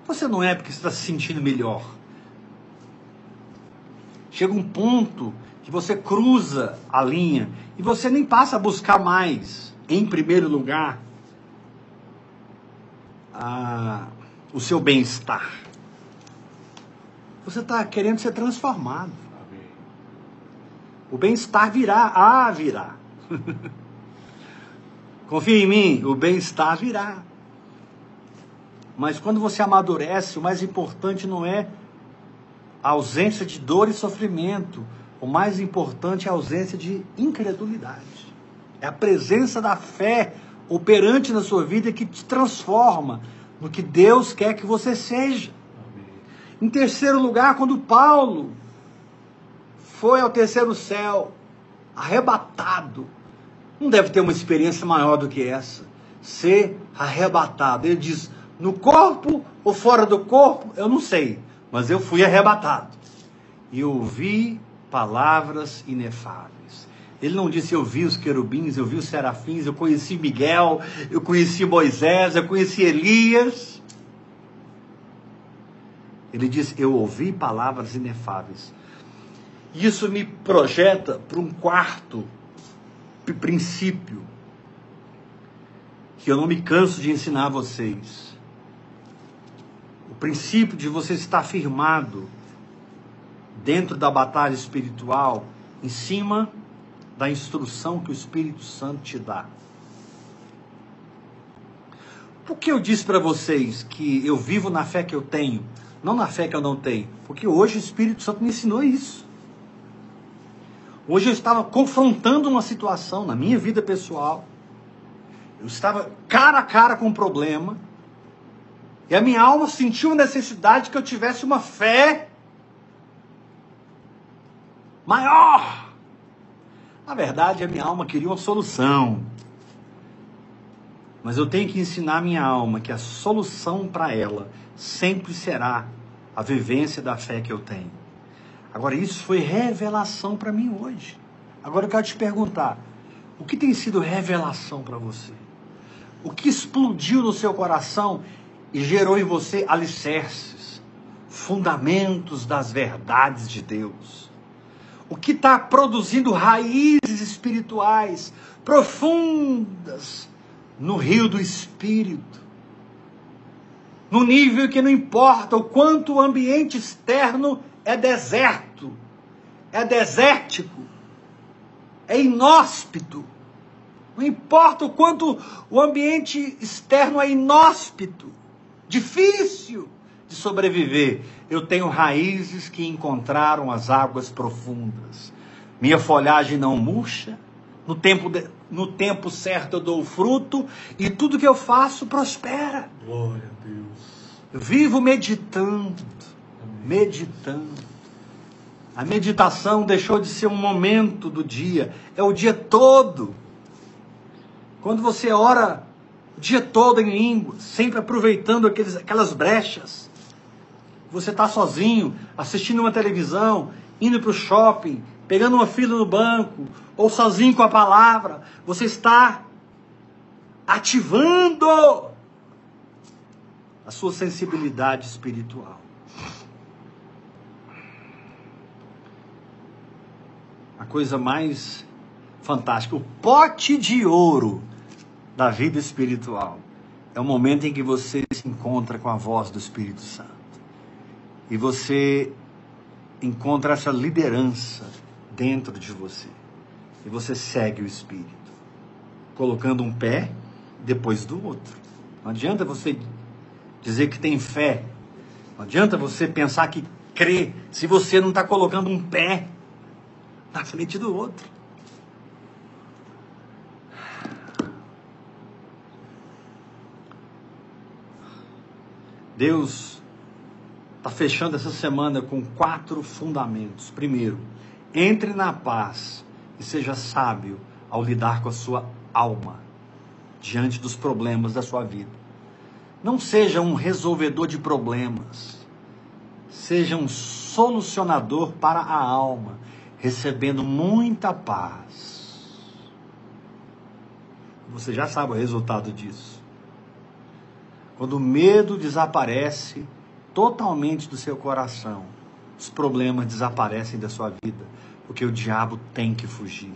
Você não é porque você está se sentindo melhor. Chega um ponto que você cruza a linha e você nem passa a buscar mais, em primeiro lugar, o seu bem-estar. Você está querendo ser transformado. O bem-estar virá. Virá. Confia em mim, o bem-estar virá. Mas quando você amadurece, o mais importante não é a ausência de dor e sofrimento. O mais importante é a ausência de incredulidade. É a presença da fé operante na sua vida que te transforma no que Deus quer que você seja. Amém. Em terceiro lugar, quando Paulo foi ao terceiro céu, arrebatado, não deve ter uma experiência maior do que essa. Ser arrebatado. Ele diz, no corpo ou fora do corpo, eu não sei, mas eu fui arrebatado. E ouvi palavras inefáveis. Ele não disse, eu vi os querubins, eu vi os serafins, eu conheci Miguel, eu conheci Moisés, eu conheci Elias. Ele disse, eu ouvi palavras inefáveis. Isso me projeta para um quarto princípio, que eu não me canso de ensinar a vocês. O princípio de você estar firmado dentro da batalha espiritual, em cima da instrução que o Espírito Santo te dá. Por que eu disse para vocês que eu vivo na fé que eu tenho, não na fé que eu não tenho? Porque hoje o Espírito Santo me ensinou isso. Hoje eu estava confrontando uma situação na minha vida pessoal, eu estava cara a cara com um problema, e a minha alma sentiu a necessidade que eu tivesse uma fé maior. Na verdade, a minha alma queria uma solução. Mas eu tenho que ensinar a minha alma que a solução para ela sempre será a vivência da fé que eu tenho. Agora, isso foi revelação para mim hoje. Agora eu quero te perguntar, o que tem sido revelação para você? O que explodiu no seu coração e gerou em você alicerces, fundamentos das verdades de Deus? O que está produzindo raízes espirituais profundas no rio do Espírito? No nível que não importa o quanto o ambiente externo é deserto, é desértico, é inóspito. Não importa o quanto o ambiente externo é inóspito, difícil de sobreviver, eu tenho raízes que encontraram as águas profundas. Minha folhagem não murcha, no tempo certo eu dou fruto, e tudo que eu faço prospera. Glória a Deus. Eu vivo meditando, meditando. A meditação deixou de ser um momento do dia, é o dia todo. Quando você ora o dia todo em línguas, sempre aproveitando aquelas brechas, você está sozinho, assistindo uma televisão, indo para o shopping, pegando uma fila no banco, ou sozinho com a palavra, você está ativando a sua sensibilidade espiritual. A coisa mais fantástica, o pote de ouro da vida espiritual, é o momento em que você se encontra com a voz do Espírito Santo. E você encontra essa liderança dentro de você. E você segue o Espírito, colocando um pé depois do outro. Não adianta você dizer que tem fé. Não adianta você pensar que crê, se você não está colocando um pé na frente do outro. Deus está fechando essa semana com 4 fundamentos. Primeiro, entre na paz e seja sábio ao lidar com a sua alma. diante dos problemas da sua vida. Não seja um resolvedor de problemas, seja um solucionador para a alma, recebendo muita paz. Você já sabe o resultado disso. Quando o medo desaparece totalmente do seu coração, os problemas desaparecem da sua vida, porque o diabo tem que fugir.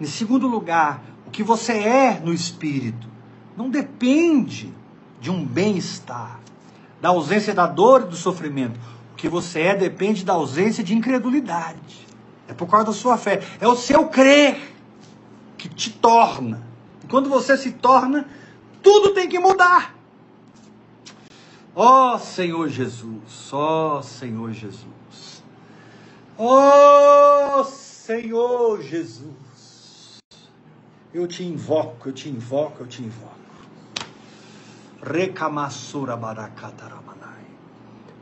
Em segundo lugar, o que você é no espírito não depende de um bem-estar, da ausência da dor e do sofrimento. O que você é depende da ausência de incredulidade. É por causa da sua fé. É o seu crer que te torna. E quando você se torna, tudo tem que mudar. Ó Senhor Jesus, ó Senhor Jesus, ó Senhor Jesus, eu te invoco, eu te invoco, eu te invoco. Recamassura baracataramanai.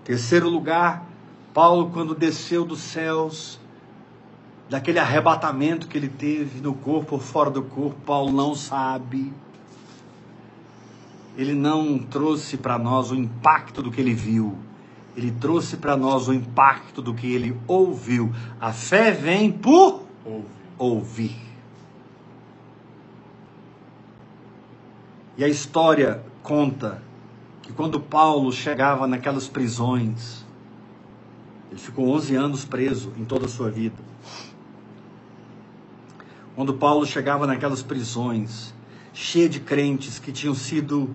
Terceiro lugar, Paulo, quando desceu dos céus, daquele arrebatamento que ele teve no corpo ou fora do corpo, Paulo não sabe. Ele não trouxe para nós o impacto do que ele viu. Ele trouxe para nós o impacto do que ele ouviu. A fé vem por ouvir. E a história conta que quando Paulo chegava naquelas prisões, ele ficou 11 anos preso em toda a sua vida. Quando Paulo chegava naquelas prisões, cheia de crentes que tinham sido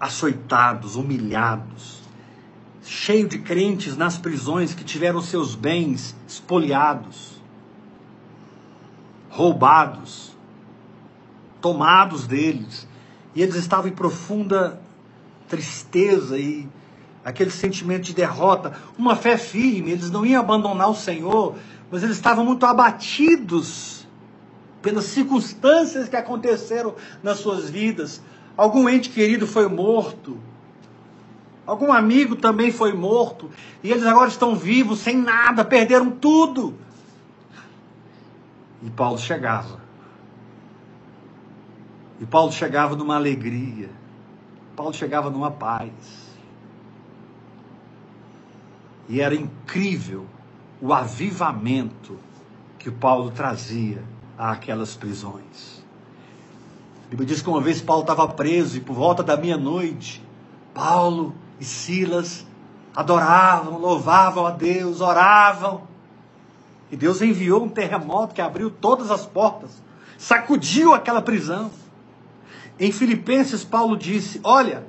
açoitados, humilhados, cheio de crentes nas prisões que tiveram seus bens espoliados, roubados, tomados deles, e eles estavam em profunda tristeza e aquele sentimento de derrota, uma fé firme, eles não iam abandonar o Senhor, mas eles estavam muito abatidos pelas circunstâncias que aconteceram nas suas vidas. Algum ente querido foi morto, algum amigo também foi morto, e eles agora estão vivos, sem nada, perderam tudo. E Paulo chegava, numa alegria, Paulo chegava numa paz, e era incrível o avivamento que Paulo trazia àquelas prisões. A Bíblia diz que uma vez Paulo estava preso, e por volta da meia-noite, Paulo e Silas adoravam, louvavam a Deus, oravam, e Deus enviou um terremoto que abriu todas as portas, sacudiu aquela prisão. Em Filipenses, Paulo disse: olha,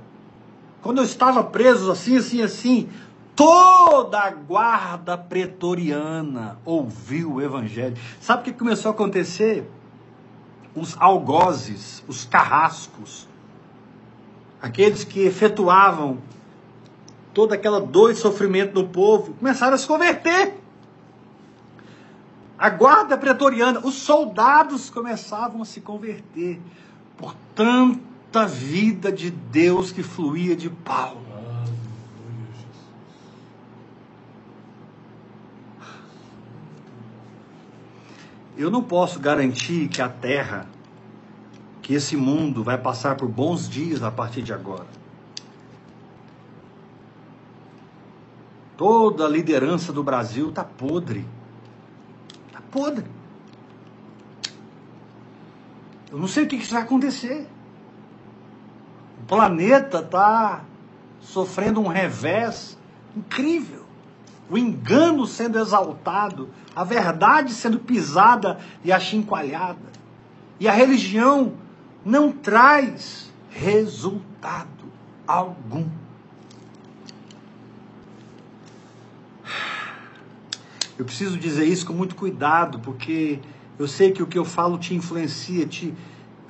quando eu estava preso assim, assim, assim, toda a guarda pretoriana ouviu o evangelho. Sabe o que começou a acontecer? Os algozes, os carrascos, aqueles que efetuavam toda aquela dor e sofrimento do povo, começaram a se converter. A guarda pretoriana, os soldados começavam a se converter por tanta vida de Deus que fluía de Paulo. Eu não posso garantir que a terra, que esse mundo vai passar por bons dias a partir de agora. Toda a liderança do Brasil está podre. Está podre. Eu não sei o que isso vai acontecer. O planeta está sofrendo um revés incrível. O engano sendo exaltado, a verdade sendo pisada e achincoalhada. E a religião não traz resultado algum. Eu preciso dizer isso com muito cuidado, porque eu sei que o que eu falo te influencia, te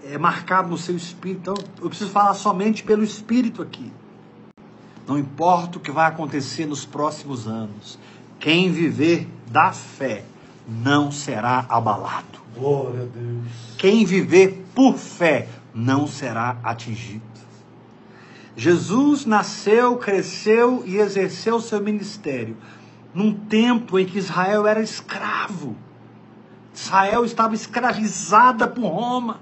é marcado no seu espírito. Então, eu preciso falar somente pelo espírito aqui. Não importa o que vai acontecer nos próximos anos, quem viver da fé não será abalado. Glória a Deus. Quem viver por fé não será atingido. Jesus nasceu, cresceu e exerceu seu ministério num tempo em que Israel era escravo. Israel estava escravizada por Roma.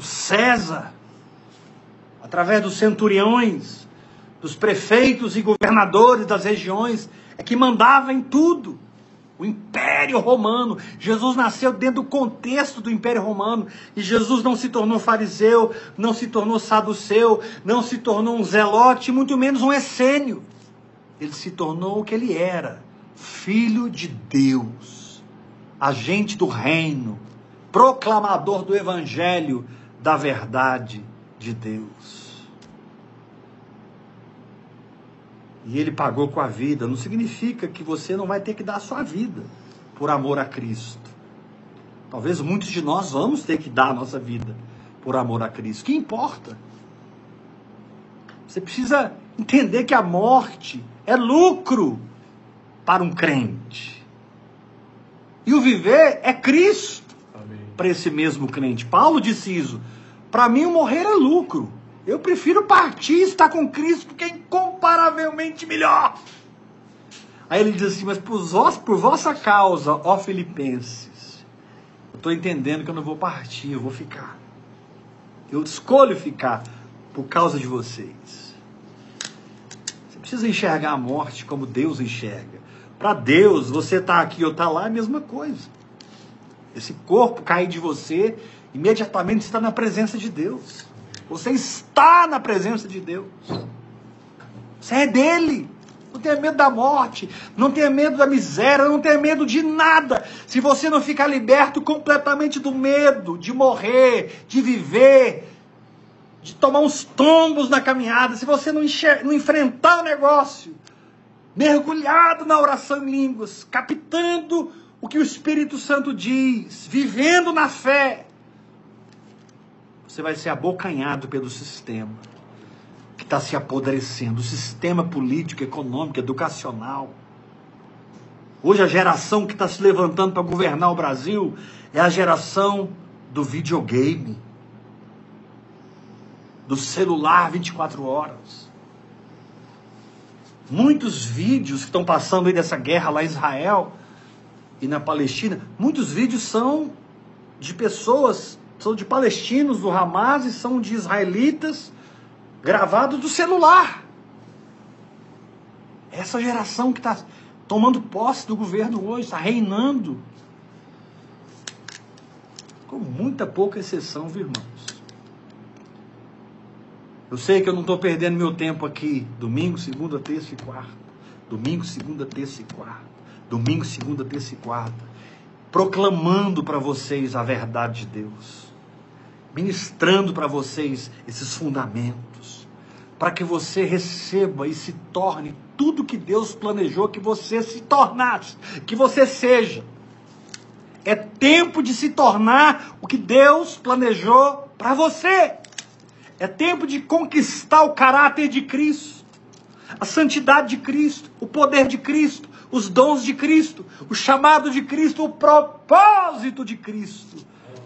do César, através dos centuriões, dos prefeitos e governadores das regiões, é que mandava em tudo. O Império Romano. Jesus nasceu dentro do contexto do Império Romano. E Jesus não se tornou fariseu, não se tornou saduceu, não se tornou um zelote, muito menos um essênio. Ele se tornou o que ele era. Filho de Deus. Agente do reino. Proclamador do Evangelho da verdade de Deus. E ele pagou com a vida. Não significa que você não vai ter que dar a sua vida por amor a Cristo. Talvez muitos de nós vamos ter que dar a nossa vida por amor a Cristo. Que importa? Você precisa entender que a morte é lucro para um crente. E o viver é Cristo para esse mesmo crente. Paulo disse isso. Para mim, o morrer é lucro. Eu prefiro partir e estar com Cristo, porque é incomparavelmente melhor. Aí ele diz assim, mas por vossa causa, ó Filipenses, eu estou entendendo que eu não vou partir, eu vou ficar. Eu escolho ficar por causa de vocês. Você precisa enxergar a morte como Deus enxerga. Para Deus, você está aqui ou está lá, é a mesma coisa. Esse corpo cair de você, imediatamente está na presença de Deus. Você está na presença de Deus. Você é dele. Não tenha medo da morte. Não tenha medo da miséria. Não tenha medo de nada. Se você não ficar liberto completamente do medo de morrer, de viver, de tomar uns tombos na caminhada, se você não enfrentar o negócio, mergulhado na oração em línguas, captando o que o Espírito Santo diz, vivendo na fé, você vai ser abocanhado pelo sistema que está se apodrecendo, o sistema político, econômico, educacional. Hoje a geração que está se levantando para governar o Brasil é a geração do videogame, do celular 24 horas. Muitos vídeos que estão passando aí dessa guerra lá em Israel e na Palestina, muitos vídeos são de pessoas... são de palestinos, do Hamas, e são de israelitas, gravados do celular. Essa geração que está tomando posse do governo hoje, está reinando, com muita pouca exceção, viu, irmãos? Eu sei que eu não estou perdendo meu tempo aqui, domingo, segunda, terça e quarta, domingo, segunda, terça e quarta, domingo, segunda, terça e quarta, proclamando para vocês a verdade de Deus, ministrando para vocês esses fundamentos, para que você receba e se torne tudo que Deus planejou que você se tornasse, que você seja. É tempo de se tornar o que Deus planejou para você. É tempo de conquistar o caráter de Cristo, a santidade de Cristo, o poder de Cristo, os dons de Cristo, o chamado de Cristo, o propósito de Cristo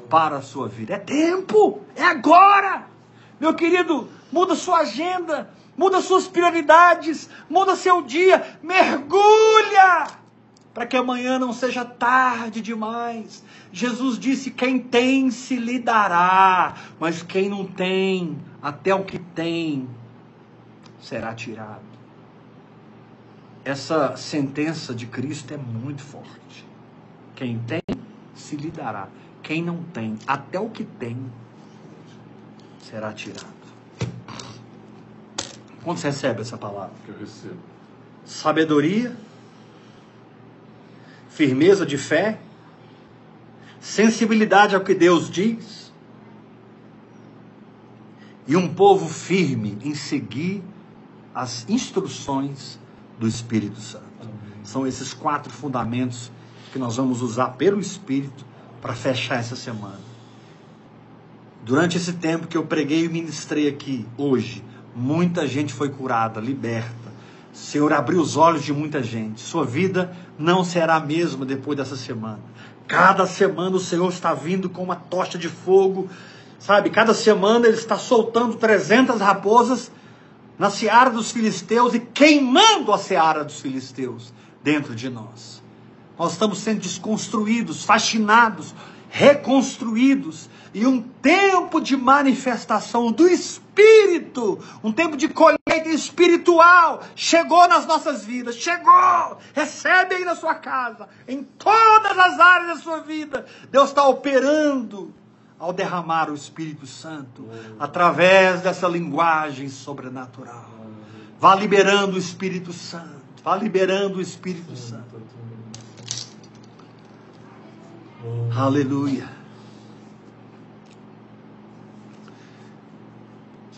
para a sua vida. É tempo, é agora. Meu querido, muda sua agenda, muda suas prioridades, muda seu dia, mergulha, para que amanhã não seja tarde demais. Jesus disse, quem tem se lhe dará, mas quem não tem, até o que tem, será tirado. Essa sentença de Cristo é muito forte. Quem tem, se lhe dará. Quem não tem, até o que tem, será tirado. Quando você recebe essa palavra? Que eu recebo. Sabedoria, firmeza de fé, sensibilidade ao que Deus diz, e um povo firme em seguir as instruções do Espírito Santo. São esses 4 fundamentos que nós vamos usar pelo Espírito para fechar essa semana. Durante esse tempo que eu preguei e ministrei aqui, hoje, muita gente foi curada, liberta. O Senhor abriu os olhos de muita gente. Sua vida não será a mesma depois dessa semana. Cada semana o Senhor está vindo com uma tocha de fogo, sabe? Cada semana Ele está soltando 300 raposas na seara dos filisteus e queimando a seara dos filisteus dentro de nós. Nós estamos sendo desconstruídos, fascinados reconstruídos, e um tempo de manifestação do Espírito, um tempo de colheita espiritual, chegou nas nossas vidas, chegou, recebe aí na sua casa, em todas as áreas da sua vida, Deus está operando, ao derramar o Espírito Santo, através dessa linguagem sobrenatural, vá liberando o Espírito Santo, vá liberando o Espírito Santo, aleluia.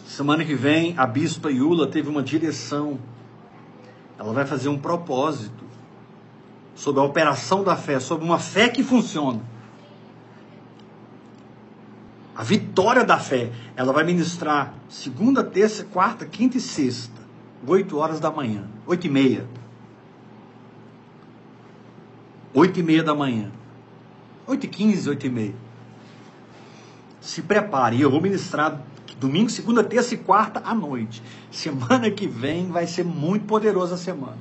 Semana que vem, a bispa Yula teve uma direção. Ela vai fazer um propósito sobre a operação da fé, sobre uma fé que funciona. A vitória da fé. Ela vai ministrar segunda, terça, quarta, quinta e sexta, 8h da manhã, 8h30. 8h30 da manhã. 8h15, 8h30. Se prepare. Eu vou ministrar domingo, segunda, terça e quarta à noite. Semana que vem vai ser muito poderosa a semana.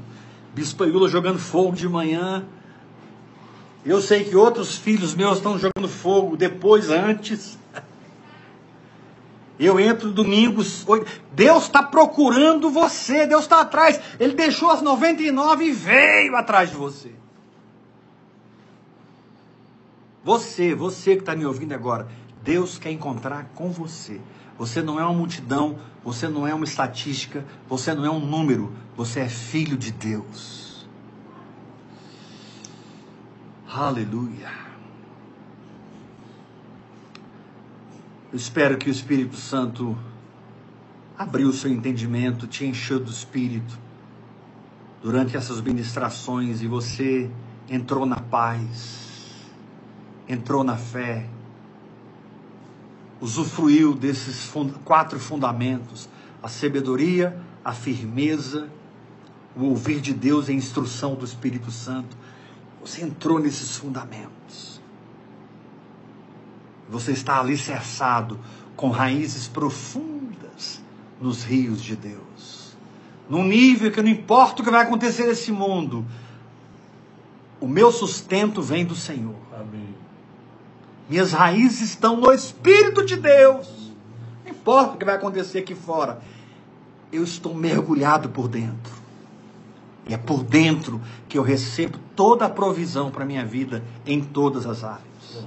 Bispa Yula jogando fogo de manhã. Eu sei que outros filhos meus estão jogando fogo depois, antes. Eu entro domingos. Deus está procurando você. Deus está atrás. Ele deixou as 99 e veio atrás de você. Você que está me ouvindo agora, Deus quer encontrar com você. Você não é uma multidão, você não é uma estatística, você não é um número, você é filho de Deus. Aleluia. Eu espero que o Espírito Santo abriu o seu entendimento, te encheu do Espírito durante essas ministrações e você entrou na paz. Entrou na fé, usufruiu desses 4 fundamentos, a sabedoria, a firmeza, o ouvir de Deus e a instrução do Espírito Santo. Você entrou nesses fundamentos. Você está alicerçado com raízes profundas nos rios de Deus. Num nível que não importa o que vai acontecer nesse mundo, o meu sustento vem do Senhor. Amém. Minhas raízes estão no Espírito de Deus. Não importa o que vai acontecer aqui fora. Eu estou mergulhado por dentro. E é por dentro que eu recebo toda a provisão para a minha vida em todas as áreas.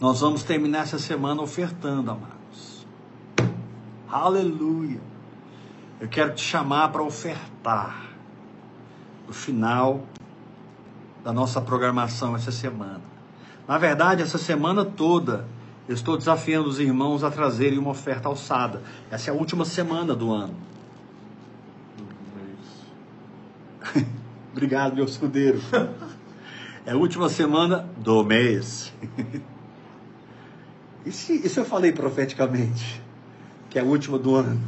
Nós vamos terminar essa semana ofertando, amados. Aleluia. Eu quero te chamar para ofertar. No final da nossa programação essa semana. Na verdade, essa semana toda, eu estou desafiando os irmãos a trazerem uma oferta alçada. Essa é a última semana do ano. Obrigado, meu escudeiro. É a última semana do mês. Isso eu falei profeticamente, que é a última do ano.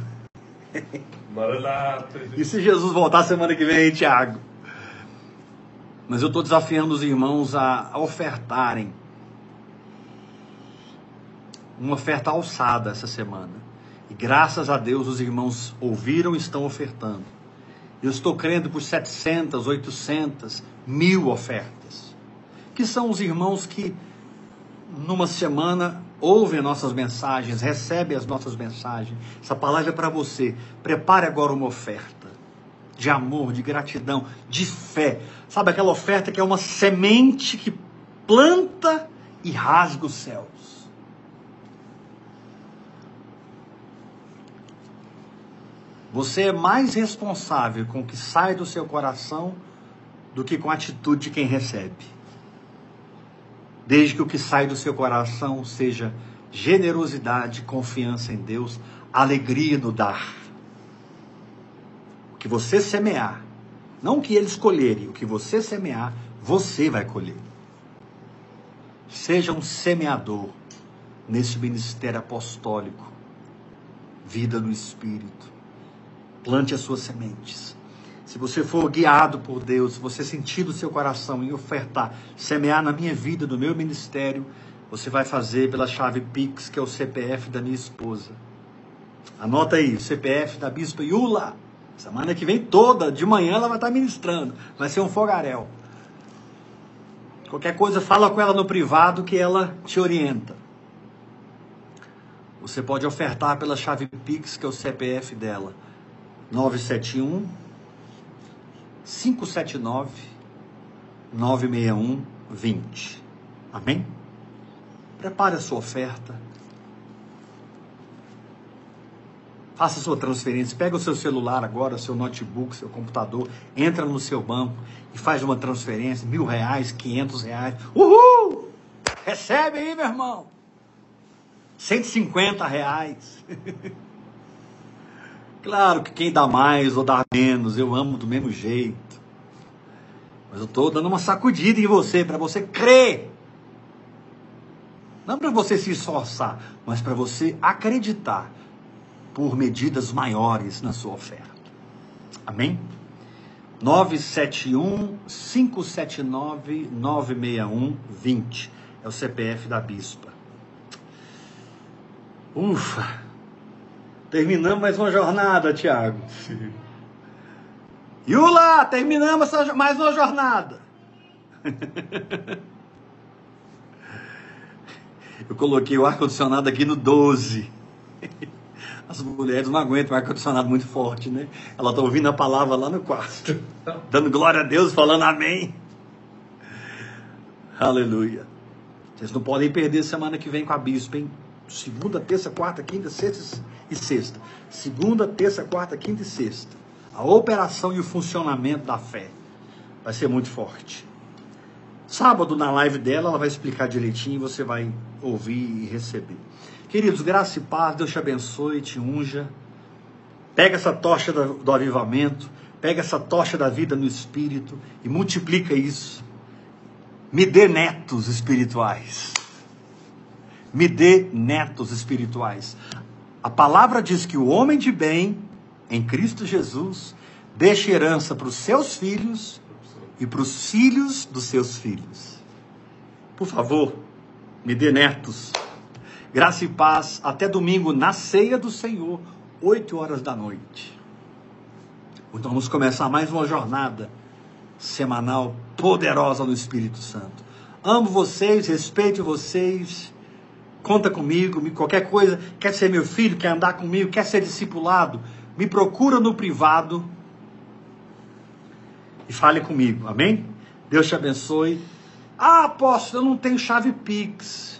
E se Jesus voltar semana que vem, Tiago? Mas eu estou desafiando os irmãos a ofertarem uma oferta alçada essa semana. E graças a Deus os irmãos ouviram e estão ofertando. Eu estou crendo por 700, 800, 1000 ofertas. Que são os irmãos que numa semana ouvem nossas mensagens, recebem as nossas mensagens. Essa palavra é para você. Prepare agora uma oferta de amor, de gratidão, de fé. Sabe aquela oferta que é uma semente que planta e rasga os céus. Você é mais responsável com o que sai do seu coração do que com a atitude de quem recebe. Desde que o que sai do seu coração seja generosidade, confiança em Deus, alegria no dar. O que você semear, não o que eles colherem, o que você semear, você vai colher. Seja um semeador nesse ministério apostólico, vida no Espírito. Plante as suas sementes. Se você for guiado por Deus, se você sentir do seu coração em ofertar, semear na minha vida, no meu ministério, você vai fazer pela chave Pix, que é o CPF da minha esposa. Anota aí, o CPF da bispa Yula. Semana que vem toda, de manhã ela vai estar ministrando. Vai ser um fogaréu. Qualquer coisa, fala com ela no privado que ela te orienta. Você pode ofertar pela chave Pix, que é o CPF dela. 971-579-961-20. Amém? Prepare a sua oferta. Faça a sua transferência. Pega o seu celular agora, seu notebook, seu computador. Entra no seu banco e faz uma transferência. R$1.000, R$500. Uhul! Recebe aí, meu irmão. R$150. Claro que quem dá mais ou dá menos, eu amo do mesmo jeito. Mas eu estou dando uma sacudida em você, para você crer. Não para você se esforçar, mas para você acreditar por medidas maiores na sua oferta. Amém? 971-579-961-20. É o CPF da Bispa. Ufa! Terminamos mais uma jornada, Tiago. Yula, terminamos mais uma jornada. Eu coloquei o ar-condicionado aqui no 12. As mulheres não aguentam o ar-condicionado muito forte, né? Ela está ouvindo a palavra lá no quarto. Dando glória a Deus, falando amém. Aleluia. Vocês não podem perder semana que vem com a Bispa, hein? Segunda, terça, quarta, quinta, sexta e sexta. Segunda, terça, quarta, quinta e sexta. A operação e o funcionamento da fé vai ser muito forte. Sábado, na live dela, ela vai explicar direitinho, você vai ouvir e receber. Queridos, graça e paz, Deus te abençoe, te unja. Pega essa tocha do avivamento, pega essa tocha da vida no Espírito e multiplica isso. Me dê netos espirituais. Me dê netos espirituais. A palavra diz que o homem de bem, em Cristo Jesus, deixa herança para os seus filhos e para os filhos dos seus filhos. Por favor, me dê netos. Graça e paz. Até domingo, na ceia do Senhor, 20h. Então vamos começar mais uma jornada semanal poderosa no Espírito Santo. Amo vocês, respeito vocês. Conta comigo, qualquer coisa, quer ser meu filho, quer andar comigo, quer ser discipulado, me procura no privado e fale comigo, amém? Deus te abençoe. Ah, apóstolo, eu não tenho chave Pix.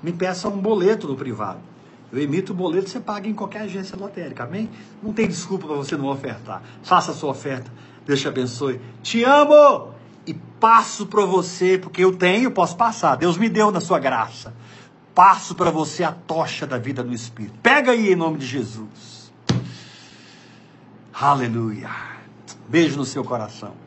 Me peça um boleto no privado. Eu emito o boleto, você paga em qualquer agência lotérica, amém? Não tem desculpa para você não ofertar. Faça a sua oferta, Deus te abençoe. Te amo e passo para você, porque eu tenho, posso passar. Deus me deu na sua graça. Passo para você a tocha da vida no Espírito. Pega aí em nome de Jesus. Aleluia. Beijo no seu coração.